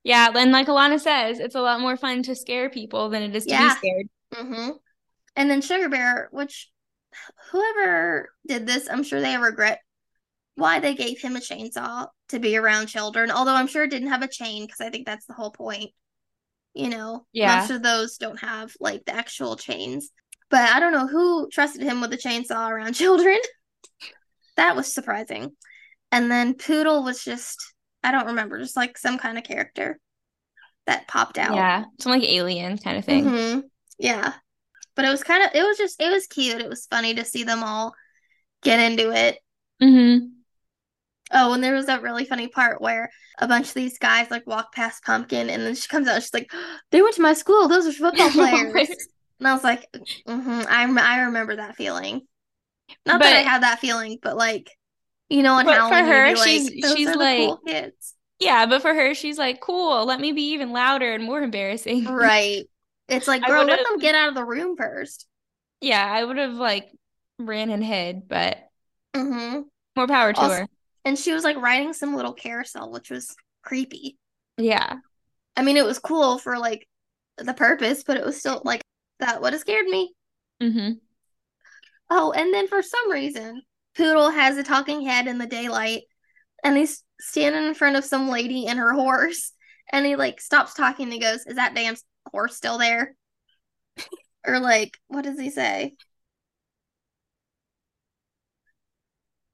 Yeah. And like Alana says, it's a lot more fun to scare people than it is to be scared. And then Sugar Bear, which whoever did this, I'm sure they regret why they gave him a chainsaw to be around children. Although I'm sure it didn't have a chain, because I think that's the whole point. You know, most of those don't have like the actual chains. But I don't know who trusted him with a chainsaw around children. That was surprising. And then Poodle was just, I don't remember, just like some kind of character that popped out. Yeah, some like alien kind of thing. Yeah. But it was kind of, it was cute. It was funny to see them all get into it. Oh, and there was that really funny part where a bunch of these guys like walk past Pumpkin, and then she comes out and she's like, they went to my school. Those are football players. And I was like, I remember that feeling. Not that I had that feeling, but like, you know, and how for her, like, she's like, cool kids. Yeah, but for her, she's like, cool, let me be even louder and more embarrassing. Right. It's like, girl, let them get out of the room first. Yeah, I would have like ran and hid, but more power to her. And she was like riding some little carousel, which was creepy. Yeah. I mean, it was cool for like the purpose, but it was still like, that would have scared me. Oh, and then for some reason, Poodle has a talking head in the daylight, and he's standing in front of some lady and her horse, and he like stops talking and he goes, is that damn horse still there? Or like, what does he say?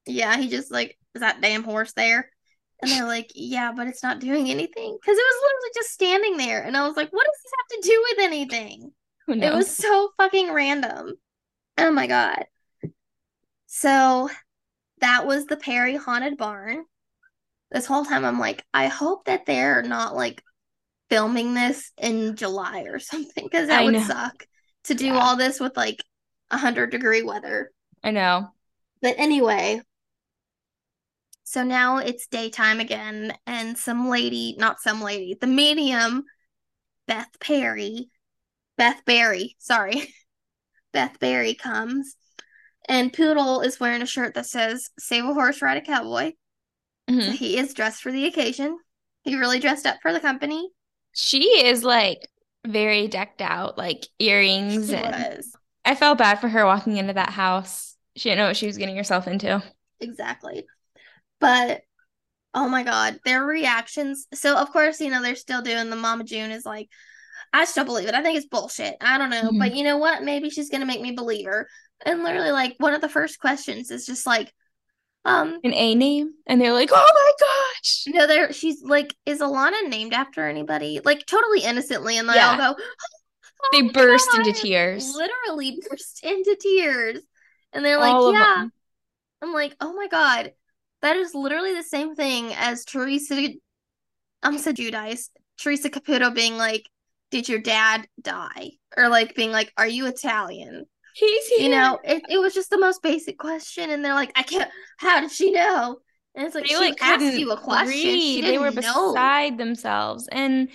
Yeah, he just like, is that damn horse there? And they're like, yeah, but it's not doing anything. Because it was literally just standing there. And I was like, what does this have to do with anything? Who knows? It was so fucking random. Oh my god. So that was the Perry Haunted Barn. This whole time I'm like, I hope that they're not like filming this in July or something, because that would suck to do all this with like 100-degree weather. I know. But anyway, so now it's daytime again, and the medium Beth Berry comes, and Poodle is wearing a shirt that says, save a horse, ride a cowboy. So he is dressed for the occasion. He really dressed up for the company. She is like very decked out, like earrings. I felt bad for her walking into that house. She didn't know what she was getting herself into. Exactly. But oh my god, their reactions. So of course, you know, they're still doing the Mama June is like, I just don't believe it. I think it's bullshit. I don't know. But you know what? Maybe she's going to make me believe her. And literally, like, one of the first questions is just like, an A name, and they're like, oh my gosh. No, they're, she's like, is Alana named after anybody? Like, totally innocently, and they all go, oh, they burst into tears. Literally burst into tears. And they're like, all yeah. I'm like, oh my God. That is literally the same thing as Teresa Caputo being like, did your dad die? Or like being like, are you Italian? He's here. You know, it was just the most basic question. And they're like, I can't, how did she know? And it's like, they asked you a question. She didn't know. They were beside themselves. And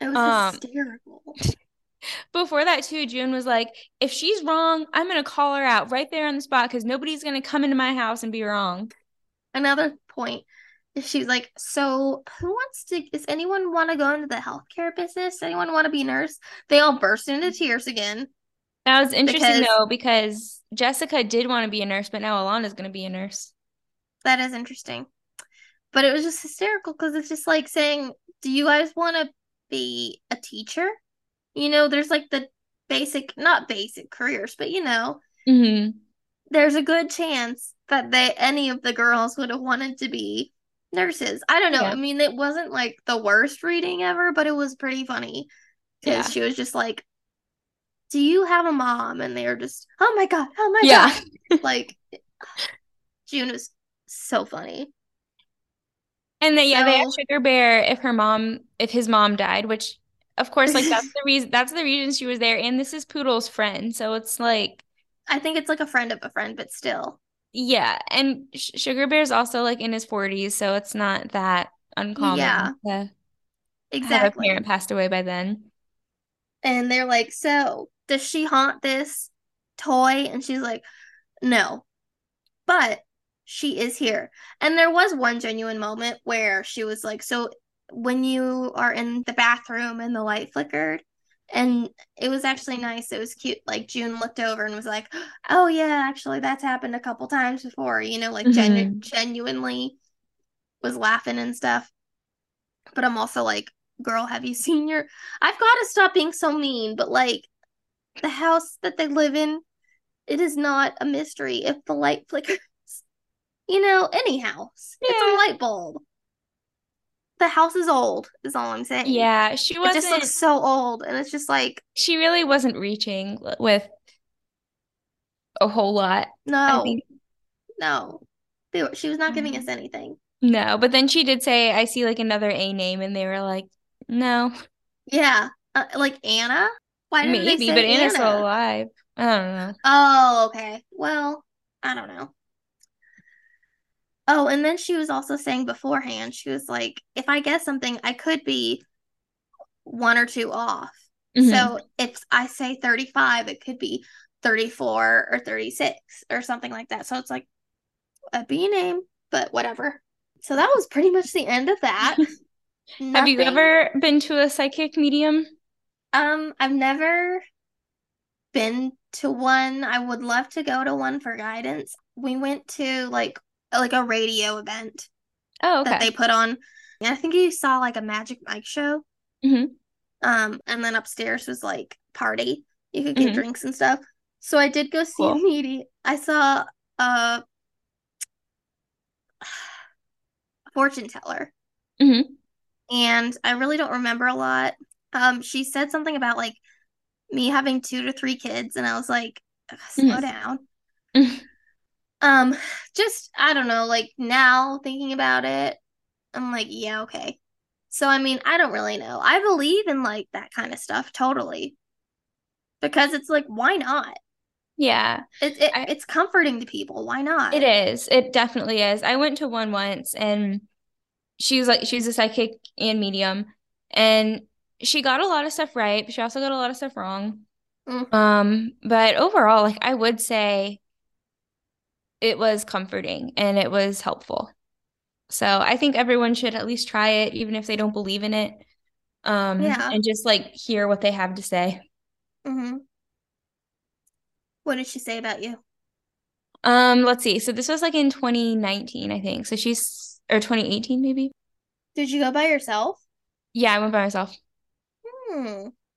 it was hysterical. Before that, too, June was like, if she's wrong, I'm going to call her out right there on the spot because nobody's going to come into my house and be wrong. Another point. She's like, so does anyone want to go into the healthcare business? Anyone want to be a nurse? They all burst into tears again. That was interesting, though, because Jessica did want to be a nurse, but now Alana's going to be a nurse. That is interesting. But it was just hysterical because it's just like saying, do you guys want to be a teacher? You know, there's like the basic, not basic careers, but you know, there's a good chance that any of the girls would have wanted to be nurses. I don't know. Yeah. I mean, it wasn't like the worst reading ever, but it was pretty funny because she was just like, do you have a mom? And they were just, oh my God. Like, June was so funny. And then, they asked Sugar Bear if his mom died, which of course, like, that's the reason she was there. And this is Poodle's friend. So it's like, I think it's like a friend of a friend, but still. Yeah. And Sugar Bear's also like in his 40s. So it's not that uncommon. Yeah. Exactly. Have a parent passed away by then. And they're like, so does she haunt this toy? And she's like, no, but she is here. And there was one genuine moment where she was like, so when you are in the bathroom and the light flickered, and it was actually nice. It was cute. Like, June looked over and was like, oh yeah, actually that's happened a couple times before, you know, like genuinely was laughing and stuff. But I'm also like, girl, have you seen your... I've got to stop being so mean, but, like, the house that they live in, it is not a mystery if the light flickers. You know, any house. Yeah. It's a light bulb. The house is old, is all I'm saying. Yeah, she wasn't... It just looks so old, and it's just, like... She really wasn't reaching with a whole lot. No. She was not giving us anything. No, but then she did say, I see, like, another A name, and they were like, no. Yeah. Like Anna? Why didn't they say but Anna's still alive. I don't know. Oh, okay. Well, I don't know. Oh, and then she was also saying beforehand, she was like, if I guess something, I could be one or two off. Mm-hmm. So if I say 35, it could be 34 or 36 or something like that. So it's like a B name, but whatever. So that was pretty much the end of that. Nothing. Have you ever been to a psychic medium? I've never been to one. I would love to go to one for guidance. We went to like a radio event. Oh, okay. That they put on. And I think you saw like a Magic Mike show. Mm-hmm. And then upstairs was like party. You could get drinks and stuff. So I did go see a meeting. I saw a fortune teller. Mm-hmm. And I really don't remember a lot. She said something about, like, me having 2 to 3 kids. And I was like, slow down. Just, I don't know, like, now thinking about it, I'm like, yeah, okay. So, I mean, I don't really know. I believe in, like, that kind of stuff, totally. Because it's like, why not? Yeah. It's comforting to people. Why not? It is. It definitely is. I went to one once, and... She was a psychic and medium, and she got a lot of stuff right, but she also got a lot of stuff wrong. Mm-hmm. But overall, like, I would say it was comforting and it was helpful. So I think everyone should at least try it, even if they don't believe in it. And just like hear what they have to say. Mm-hmm. What did she say about you? Let's see. So this was like in 2019, I think. So she's. Or 2018, maybe. Did you go by yourself? Yeah, I went by myself.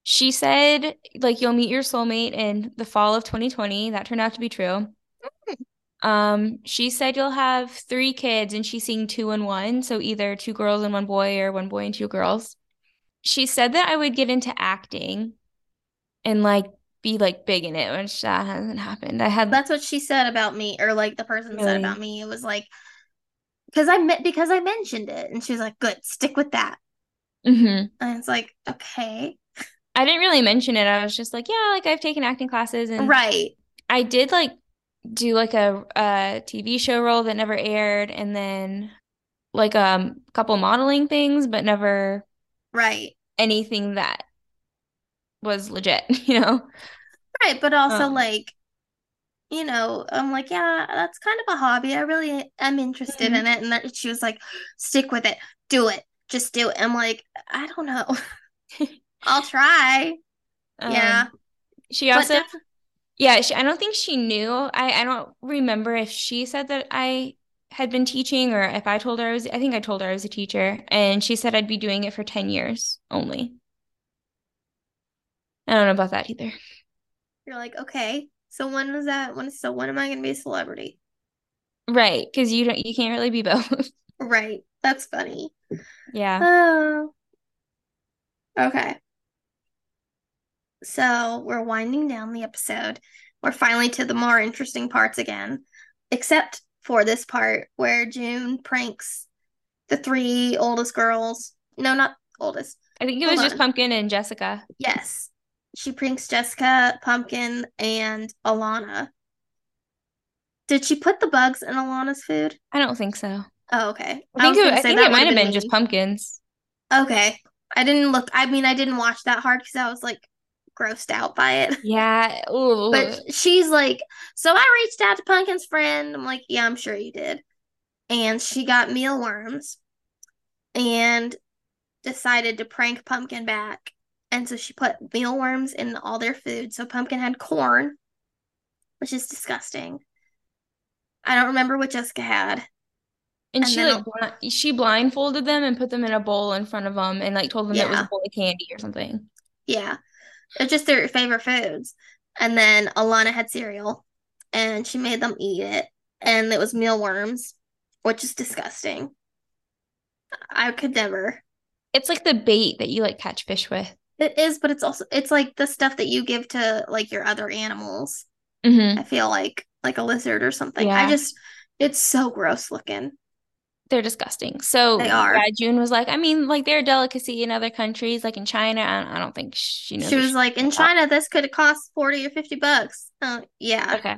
She said, like, you'll meet your soulmate in the fall of 2020. That turned out to be true. She said you'll have 3 kids, and she's seeing 2 and 1, so either 2 girls and 1 boy or 1 boy and 2 girls. She said that I would get into acting and, be, big in it, which that hasn't happened. That's what she said about me, or, the person really said about me. It was, because I mentioned it, and she was like, good, stick with that. Mm-hmm. And it's like, okay. I didn't really mention it. I was just like, yeah, I've taken acting classes. And right. I did, do, a TV show role that never aired, and then, a couple modeling things, but never... Right. Anything that was legit, Right, but also, I'm like, yeah, that's kind of a hobby. I really am interested in it. And she was like, stick with it. Do it. Just do it. I'm like, I don't know. I'll try. Yeah. She also, I don't think she knew. I don't remember if she said that I had been teaching, or if I told her I think I told her I was a teacher, and she said I'd be doing it for 10 years only. I don't know about that either. You're like, okay, so when was that? When am I going to be a celebrity? Right, because you can't really be both. Right, that's funny. Yeah. Okay. So we're winding down the episode. We're finally to the more interesting parts again, except for this part where June pranks the 3 oldest girls. No, not oldest. I think it was just Pumpkin and Jessica. Yes. She pranks Jessica, Pumpkin, and Alana. Did she put the bugs in Alana's food? I don't think so. Oh, okay. I think it might have been just Pumpkin's. Okay. I didn't watch that hard because I was grossed out by it. Yeah. Ooh. But she's so I reached out to Pumpkin's friend. I'm like, yeah, I'm sure you did. And she got mealworms and decided to prank Pumpkin back. And so she put mealworms in all their food. So Pumpkin had corn, which is disgusting. I don't remember what Jessica had. And she blindfolded them and put them in a bowl in front of them and told them it was a bowl of candy or something. Yeah. They're just their favorite foods. And then Alana had cereal, and she made them eat it. And it was mealworms, which is disgusting. I could never. It's the bait that you catch fish with. It is, but it's also, it's the stuff that you give to your other animals. Mm-hmm. I feel like a lizard or something. Yeah. It's so gross looking. They're disgusting. So they are. Yeah, June was they're a delicacy in other countries, in China. I don't think she knows. She was in China, this could have cost $40 or $50. Yeah. Okay.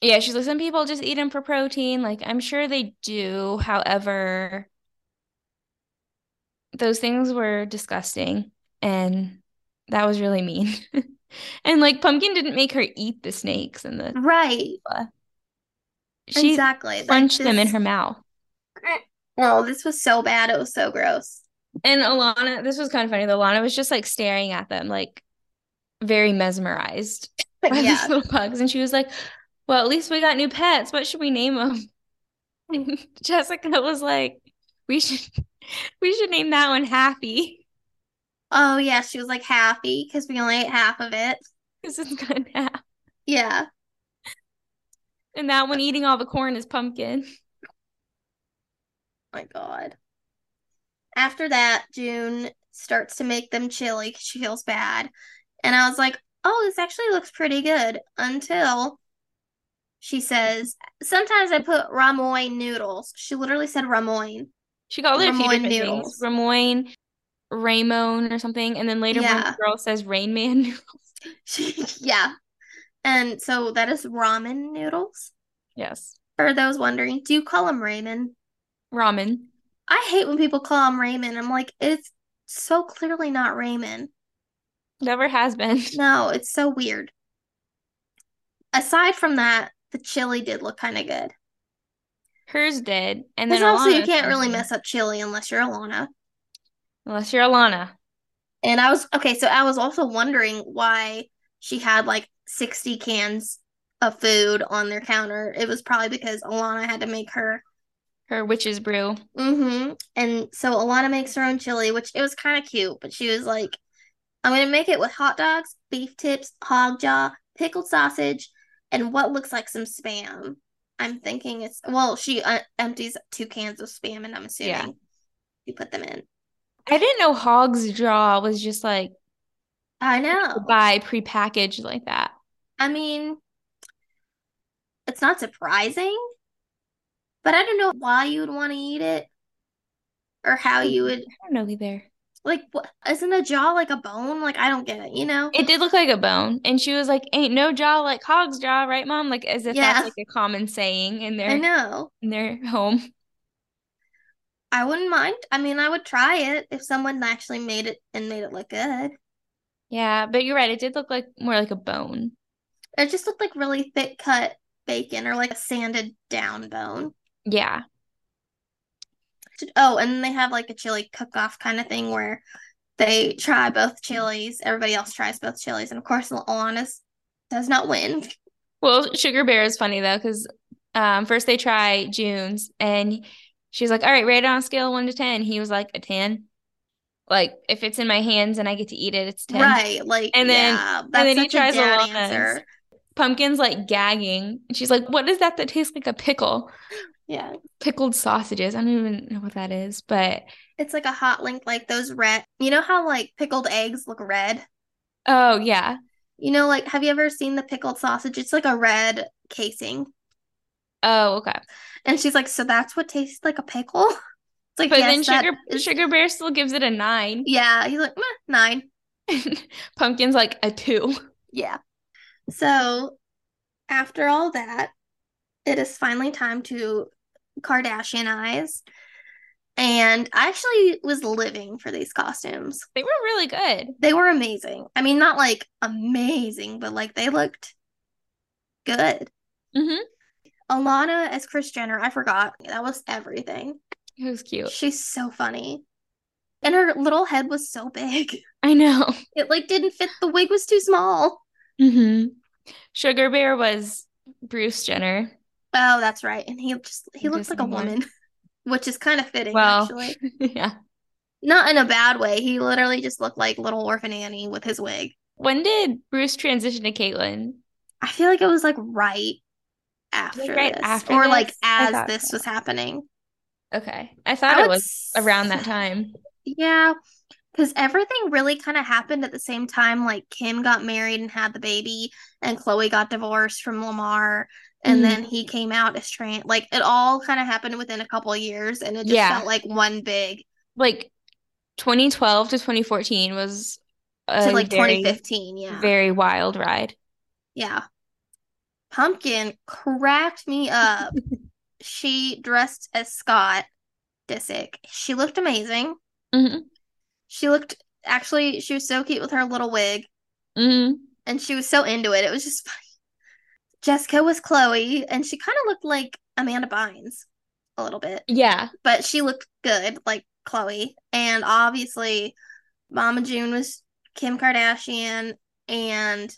Yeah, she's some people just eat them for protein. I'm sure they do. However, those things were disgusting, and that was really mean. And Pumpkin didn't make her eat the snakes and the right. She exactly punched them in her mouth. Oh, this was so bad. It was so gross. And Alana, this was kind of funny. Alana was just staring at them, very mesmerized by these little bugs. And she was like, well, at least we got new pets. What should we name them? And Jessica was like, we should name that one Happy. Oh, yeah. She was like, Happy, because we only ate half of it. This is good half. Yeah. And that one eating all the corn is Pumpkin. My God. After that, June starts to make them chili because she feels bad. And I was like, oh, this actually looks pretty good, until she says, sometimes I put ramen noodles. She literally said ramen. She called it ramen a few different noodles. Things. Ramen, Raymon or something. And then later one girl says Rain Man noodles. Yeah. And so that is ramen noodles? Yes. For those wondering, do you call them ramen? Ramen. I hate when people call them ramen. I'm like, it's so clearly not ramen. Never has been. No, it's so weird. Aside from that, the chili did look kind of good. Hers did. And then also, you can't really mess up chili unless you're Alana. Unless you're Alana. And I was also wondering why she had 60 cans of food on their counter. It was probably because Alana had to make her witch's brew. Mm-hmm. And so Alana makes her own chili, which it was kind of cute, but she was like, I'm going to make it with hot dogs, beef tips, hog jaw, pickled sausage, and what looks like some Spam. I'm thinking it's, well, she empties 2 cans of Spam, and I'm assuming you put them in. I didn't know Hog's Jaw was just like, I know, buy prepackaged like that. I mean, it's not surprising, but I don't know why you would want to eat it or how you would. I don't know either. Like, what, isn't a jaw like a bone? Like, I don't get it, you know? It did look like a bone. And she was like, ain't no jaw like Hog's Jaw, right, Mom? Like, as if that's like a common saying in their, I know, in their home. I wouldn't mind. I mean, I would try it if someone actually made it and made it look good. Yeah, but you're right. It did look like more like a bone. It just looked like really thick cut bacon or like a sanded down bone. Yeah. Oh, and they have like a chili cook-off kind of thing where they try both chilies. Everybody else tries both chilies. And, of course, Alanis does not win. Well, Sugar Bear is funny, though, because first they try June's. And she's like, all right, rate it on a scale of 1 to 10. He was like, a 10. Like, if it's in my hands and I get to eat it, it's 10. Right. Like, and then, yeah, that's, and then he tries Alanis. Answer. Pumpkin's, like, gagging. And she's like, what is that that tastes like a pickle? Yeah. Pickled sausages. I don't even know what that is, but it's like a hot link, like those red, you know how like pickled eggs look red? Oh, yeah. You know, like, have you ever seen the pickled sausage? It's like a red casing. Oh, okay. And she's like, so that's what tastes like a pickle? It's like, but yes, then Sugar Bear still gives it a 9. Yeah. He's like, 9. Pumpkin's like a 2. Yeah. So after all that, it is finally time to Kardashianize. And I actually was living for these costumes. They were really good. They were amazing. I mean, not like amazing, but like they looked good. Mm-hmm. Alana as Kris Jenner, I forgot. That was everything. It was cute. She's so funny. And her little head was so big. I know. It like didn't fit. The wig was too small. Mm-hmm. Sugar Bear was Bruce Jenner. Oh, that's right. And he looks like a woman, which is kind of fitting, well, actually. Yeah. Not in a bad way. He literally just looked like Little Orphan Annie with his wig. When did Bruce transition to Caitlyn? I feel like it was like right after, like, right this. After or this? Like as this so. Was happening. Okay. I thought it was around that time. Yeah. Because everything really kind of happened at the same time. Like, Kim got married and had the baby, and Khloe got divorced from Lamar, and then he came out as trans. Like, it all kind of happened within a couple of years, and it just felt like one big. Like, 2012 to 2014 was to, like, very, 2015, very wild ride. Yeah. Pumpkin cracked me up. She dressed as Scott Disick. She looked amazing. Mm-hmm. She looked, actually, she was so cute with her little wig. Mm-hmm. And she was so into it. It was just funny. Jessica was Khloe, and she kind of looked like Amanda Bynes a little bit. Yeah. But she looked good, like Khloe. And obviously, Mama June was Kim Kardashian, and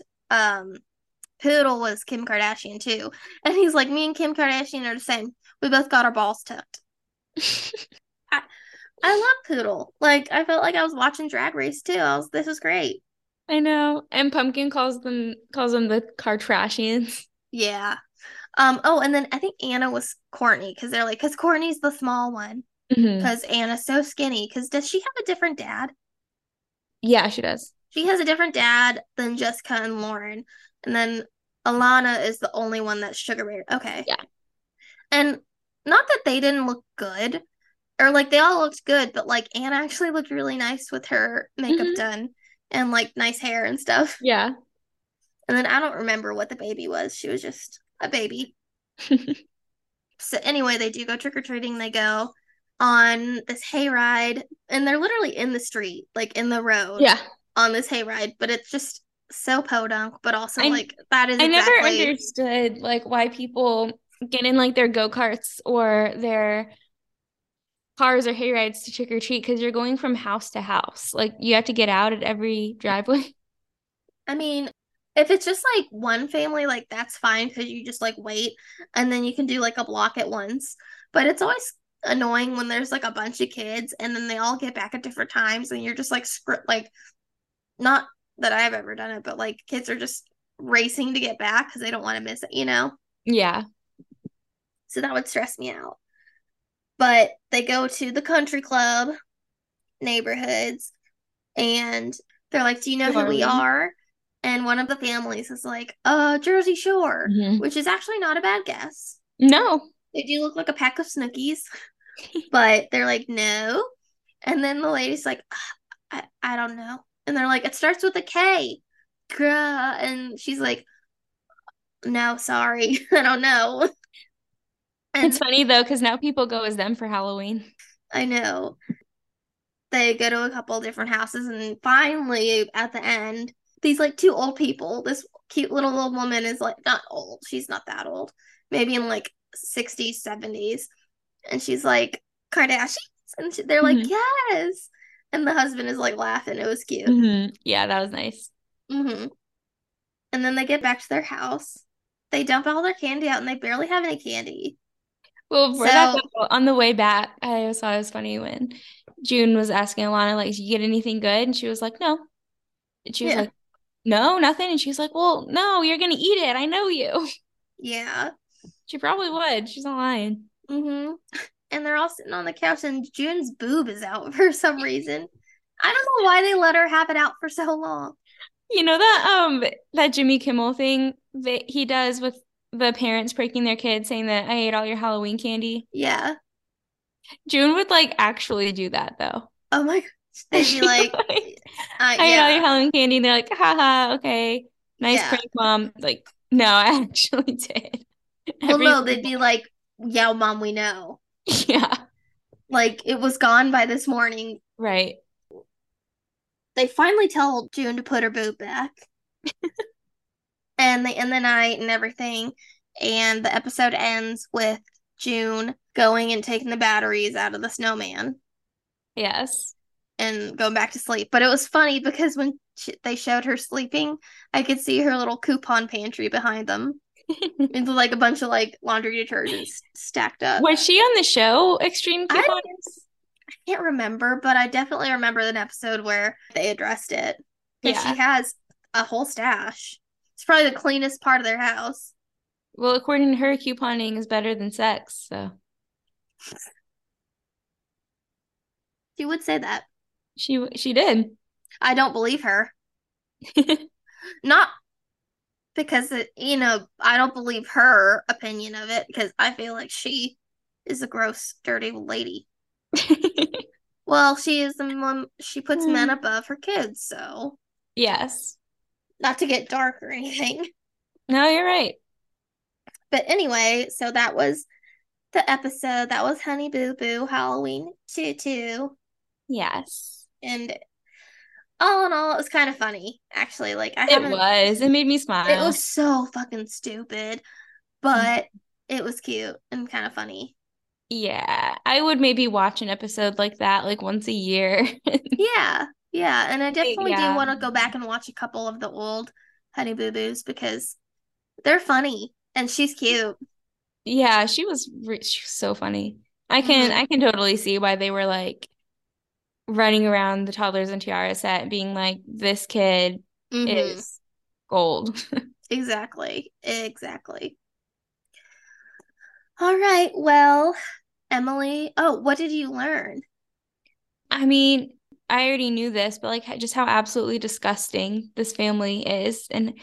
Poodle was Kim Kardashian, too. And he's like, me and Kim Kardashian are the same. We both got our balls tucked. I love Poodle. Like, I felt like I was watching Drag Race, too. This was great. I know. And Pumpkin calls them the Kardashians. Yeah. Oh, and then I think Anna was Courtney, because they're like, because Courtney's the small one. Because Anna's so skinny. Because does she have a different dad? Yeah, she does. She has a different dad than Jessica and Lauren. And then Alana is the only one that's Sugar Bear. Okay. Yeah. And not that they didn't look good. Or, like, they all looked good, but, like, Anna actually looked really nice with her makeup done and, like, nice hair and stuff. Yeah. And then I don't remember what the baby was. She was just a baby. So, anyway, they do go trick-or-treating. They go on this hayride, and they're literally in the street, like, in the road. Yeah. On this hayride, but it's just so podunk, but also, like, that is exactly. I never understood, like, why people get in, like, their go-karts or their cars or hay rides to trick or treat, because you're going from house to house. Like, you have to get out at every driveway. I mean, if it's just like one family, like, that's fine, because you just like wait and then you can do like a block at once. But it's always annoying when there's like a bunch of kids and then they all get back at different times and you're just like, not that I've ever done it, but like kids are just racing to get back because they don't want to miss it, you know? Yeah. So that would stress me out. But they go to the country club neighborhoods and they're like, do you know who we are? And one of the families is like, Jersey Shore, which is actually not a bad guess. No. They do look like a pack of Snookies, but they're like, no. And then the lady's like, I don't know. And they're like, it starts with a K. And she's like, no, sorry. I don't know. And it's funny, though, because now people go as them for Halloween. I know. They go to a couple different houses, and finally, at the end, these, like, two old people, this cute little old woman is, like, not old. She's not that old. Maybe in, like, 60s, 70s. And she's, like, Kardashians? And they're like, yes. And the husband is, like, laughing. It was cute. Yeah, that was nice. And then they get back to their house. They dump all their candy out, and they barely have any candy. Well, before that, on the way back, I thought it was funny when June was asking Alana, like, did you get anything good? And she was like, no. And she was like, no, nothing. And she's like, well, no, you're going to eat it. I know you. Yeah. She probably would. She's not lying. And they're all sitting on the couch, and June's boob is out for some reason. I don't know why they let her have it out for so long. You know that that Jimmy Kimmel thing that he does with the parents pranking their kids, saying that I ate all your Halloween candy? Yeah. June would, like, actually do that, though. Oh, my God. They'd be like, I ate all your Halloween candy. And they're like, haha, okay. Nice prank, Mom. Like, no, I actually did. Well, no, they'd be like, yeah, Mom, we know. Yeah. Like, it was gone by this morning. Right. They finally tell June to put her boob back. And they end the night and everything. And the episode ends with June going and taking the batteries out of the snowman. Yes. And going back to sleep. But it was funny because when they showed her sleeping, I could see her little coupon pantry behind them. It's like a bunch of, like, laundry detergents stacked up. Was she on the show Extreme Couponing? I can't remember, but I definitely remember an episode where they addressed it. Yeah. She has a whole stash. It's probably the cleanest part of their house. Well, according to her, couponing is better than sex, so. She would say that. She did. I don't believe her. Not because, I don't believe her opinion of it, because I feel like she is a gross, dirty lady. Well, she is the mom. She puts men above her kids, so. Yes. Not to get dark or anything. No, you're right. But anyway, so that was the episode. That was Honey Boo Boo Halloween Too. Yes. And all in all, it was kind of funny, actually. It made me smile. It was so fucking stupid, but it was cute and kind of funny. Yeah. I would maybe watch an episode like that, like, once a year. Yeah. Yeah, and I definitely do want to go back and watch a couple of the old Honey Boo Boos because they're funny and she's cute. Yeah, she was so funny. I can totally see why they were, like, running around the Toddlers and Tiaras set being like, this kid is gold. Exactly. All right, well, Emily, what did you learn? I mean, I already knew this, but, like, just how absolutely disgusting this family is. And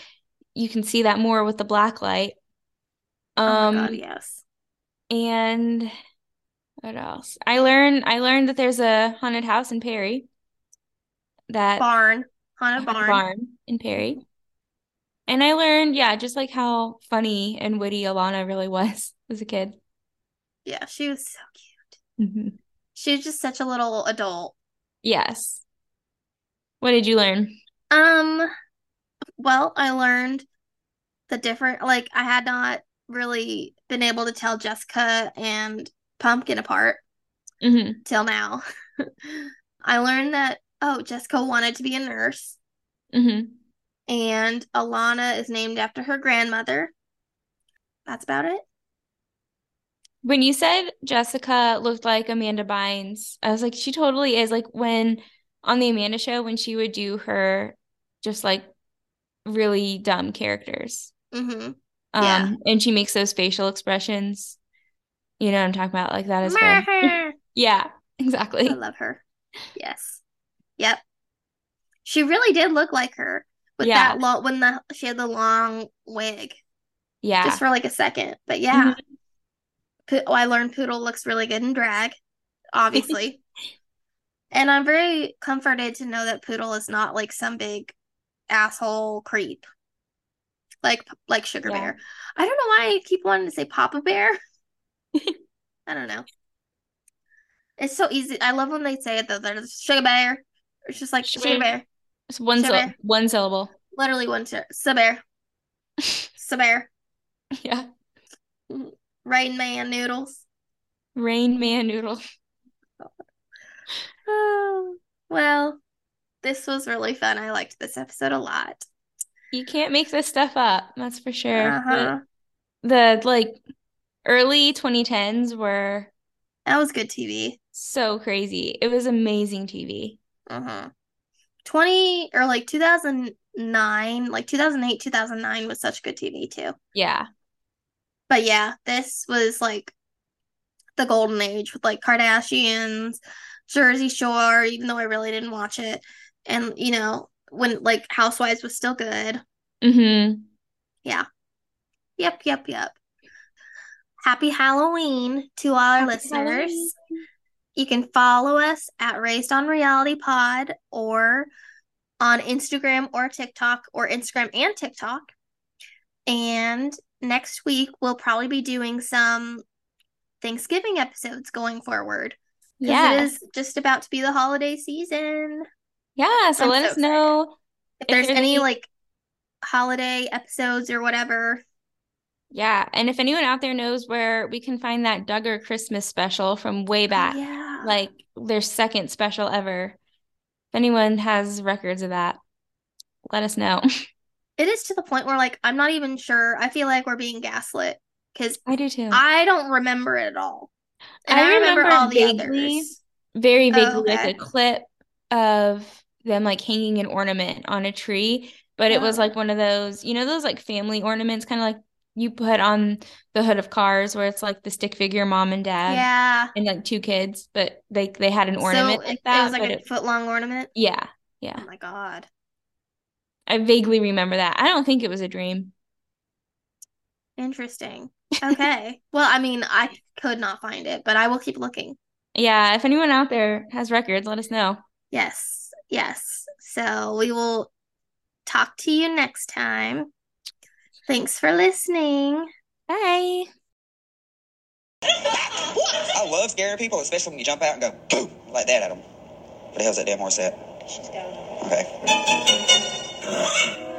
you can see that more with the black light. Oh my God, yes. And what else? I learned that there's a haunted house in Perry. Haunted barn in Perry. And I learned, just, like, how funny and witty Alana really was as a kid. Yeah, she was so cute. She was just such a little adult. Yes. What did you learn? Well, I learned the different, like, I had not really been able to tell Jessica and Pumpkin apart till now. I learned that, Jessica wanted to be a nurse. And Alana is named after her grandmother. That's about it. When you said Jessica looked like Amanda Bynes, I was like, she totally is. Like, when on the Amanda Show, when she would do her just, like, really dumb characters. And she makes those facial expressions. You know what I'm talking about? Like, that is her. Yeah, exactly. I love her. Yes. Yep. She really did look like her with that she had the long wig. Yeah. Just for like a second. But yeah. Mm-hmm. I learned Poodle looks really good in drag, obviously. And I'm very comforted to know that Poodle is not like some big asshole creep. Like Sugar Bear. I don't know why I keep wanting to say Papa Bear. I don't know. It's so easy. I love when they say it though. There's Sugar Bear. It's just like Sugar Bear. It's one syllable. Literally one syllable. Saber. Yeah. Rain Man Noodles. Oh, well, this was really fun. I liked this episode a lot. You can't make this stuff up, that's for sure. Uh-huh. The early 2010s were... That was good TV. So crazy. It was amazing TV. Uh-huh. 2008, 2009 was such good TV too. Yeah. But yeah, this was like the golden age with like Kardashians, Jersey Shore, even though I really didn't watch it. And, you know, when like Housewives was still good. Mm-hmm. Yeah. Yep. Happy Halloween to all our listeners. Halloween. You can follow us at Raised on Reality Pod or on Instagram or TikTok, or Instagram and TikTok. And next week, we'll probably be doing some Thanksgiving episodes going forward. Yeah. It is just about to be the holiday season. Yeah. So let us know if there's any holiday episodes or whatever. Yeah. And if anyone out there knows where we can find that Duggar Christmas special from way back, their second special ever. If anyone has records of that, let us know. It is to the point where, I'm not even sure. I feel like we're being gaslit. Because I do too. I don't remember it at all. And I remember all vaguely, the others. Very vaguely, a clip of them, hanging an ornament on a tree. But it was, one of those, you know, those, family ornaments kind of, you put on the hood of cars where it's, the stick figure mom and dad. Yeah. And, two kids. But they had an ornament that. It was, a foot-long ornament? Yeah. Yeah. Oh, my God. I vaguely remember that. I don't think it was a dream. Interesting. Okay. Well, I mean, I could not find it, but I will keep looking. Yeah. If anyone out there has records, let us know. Yes. So we will talk to you next time. Thanks for listening. Bye. I love scaring people, especially when you jump out and go boom like that at them. What the hell's that damn horse at? She's going. Okay.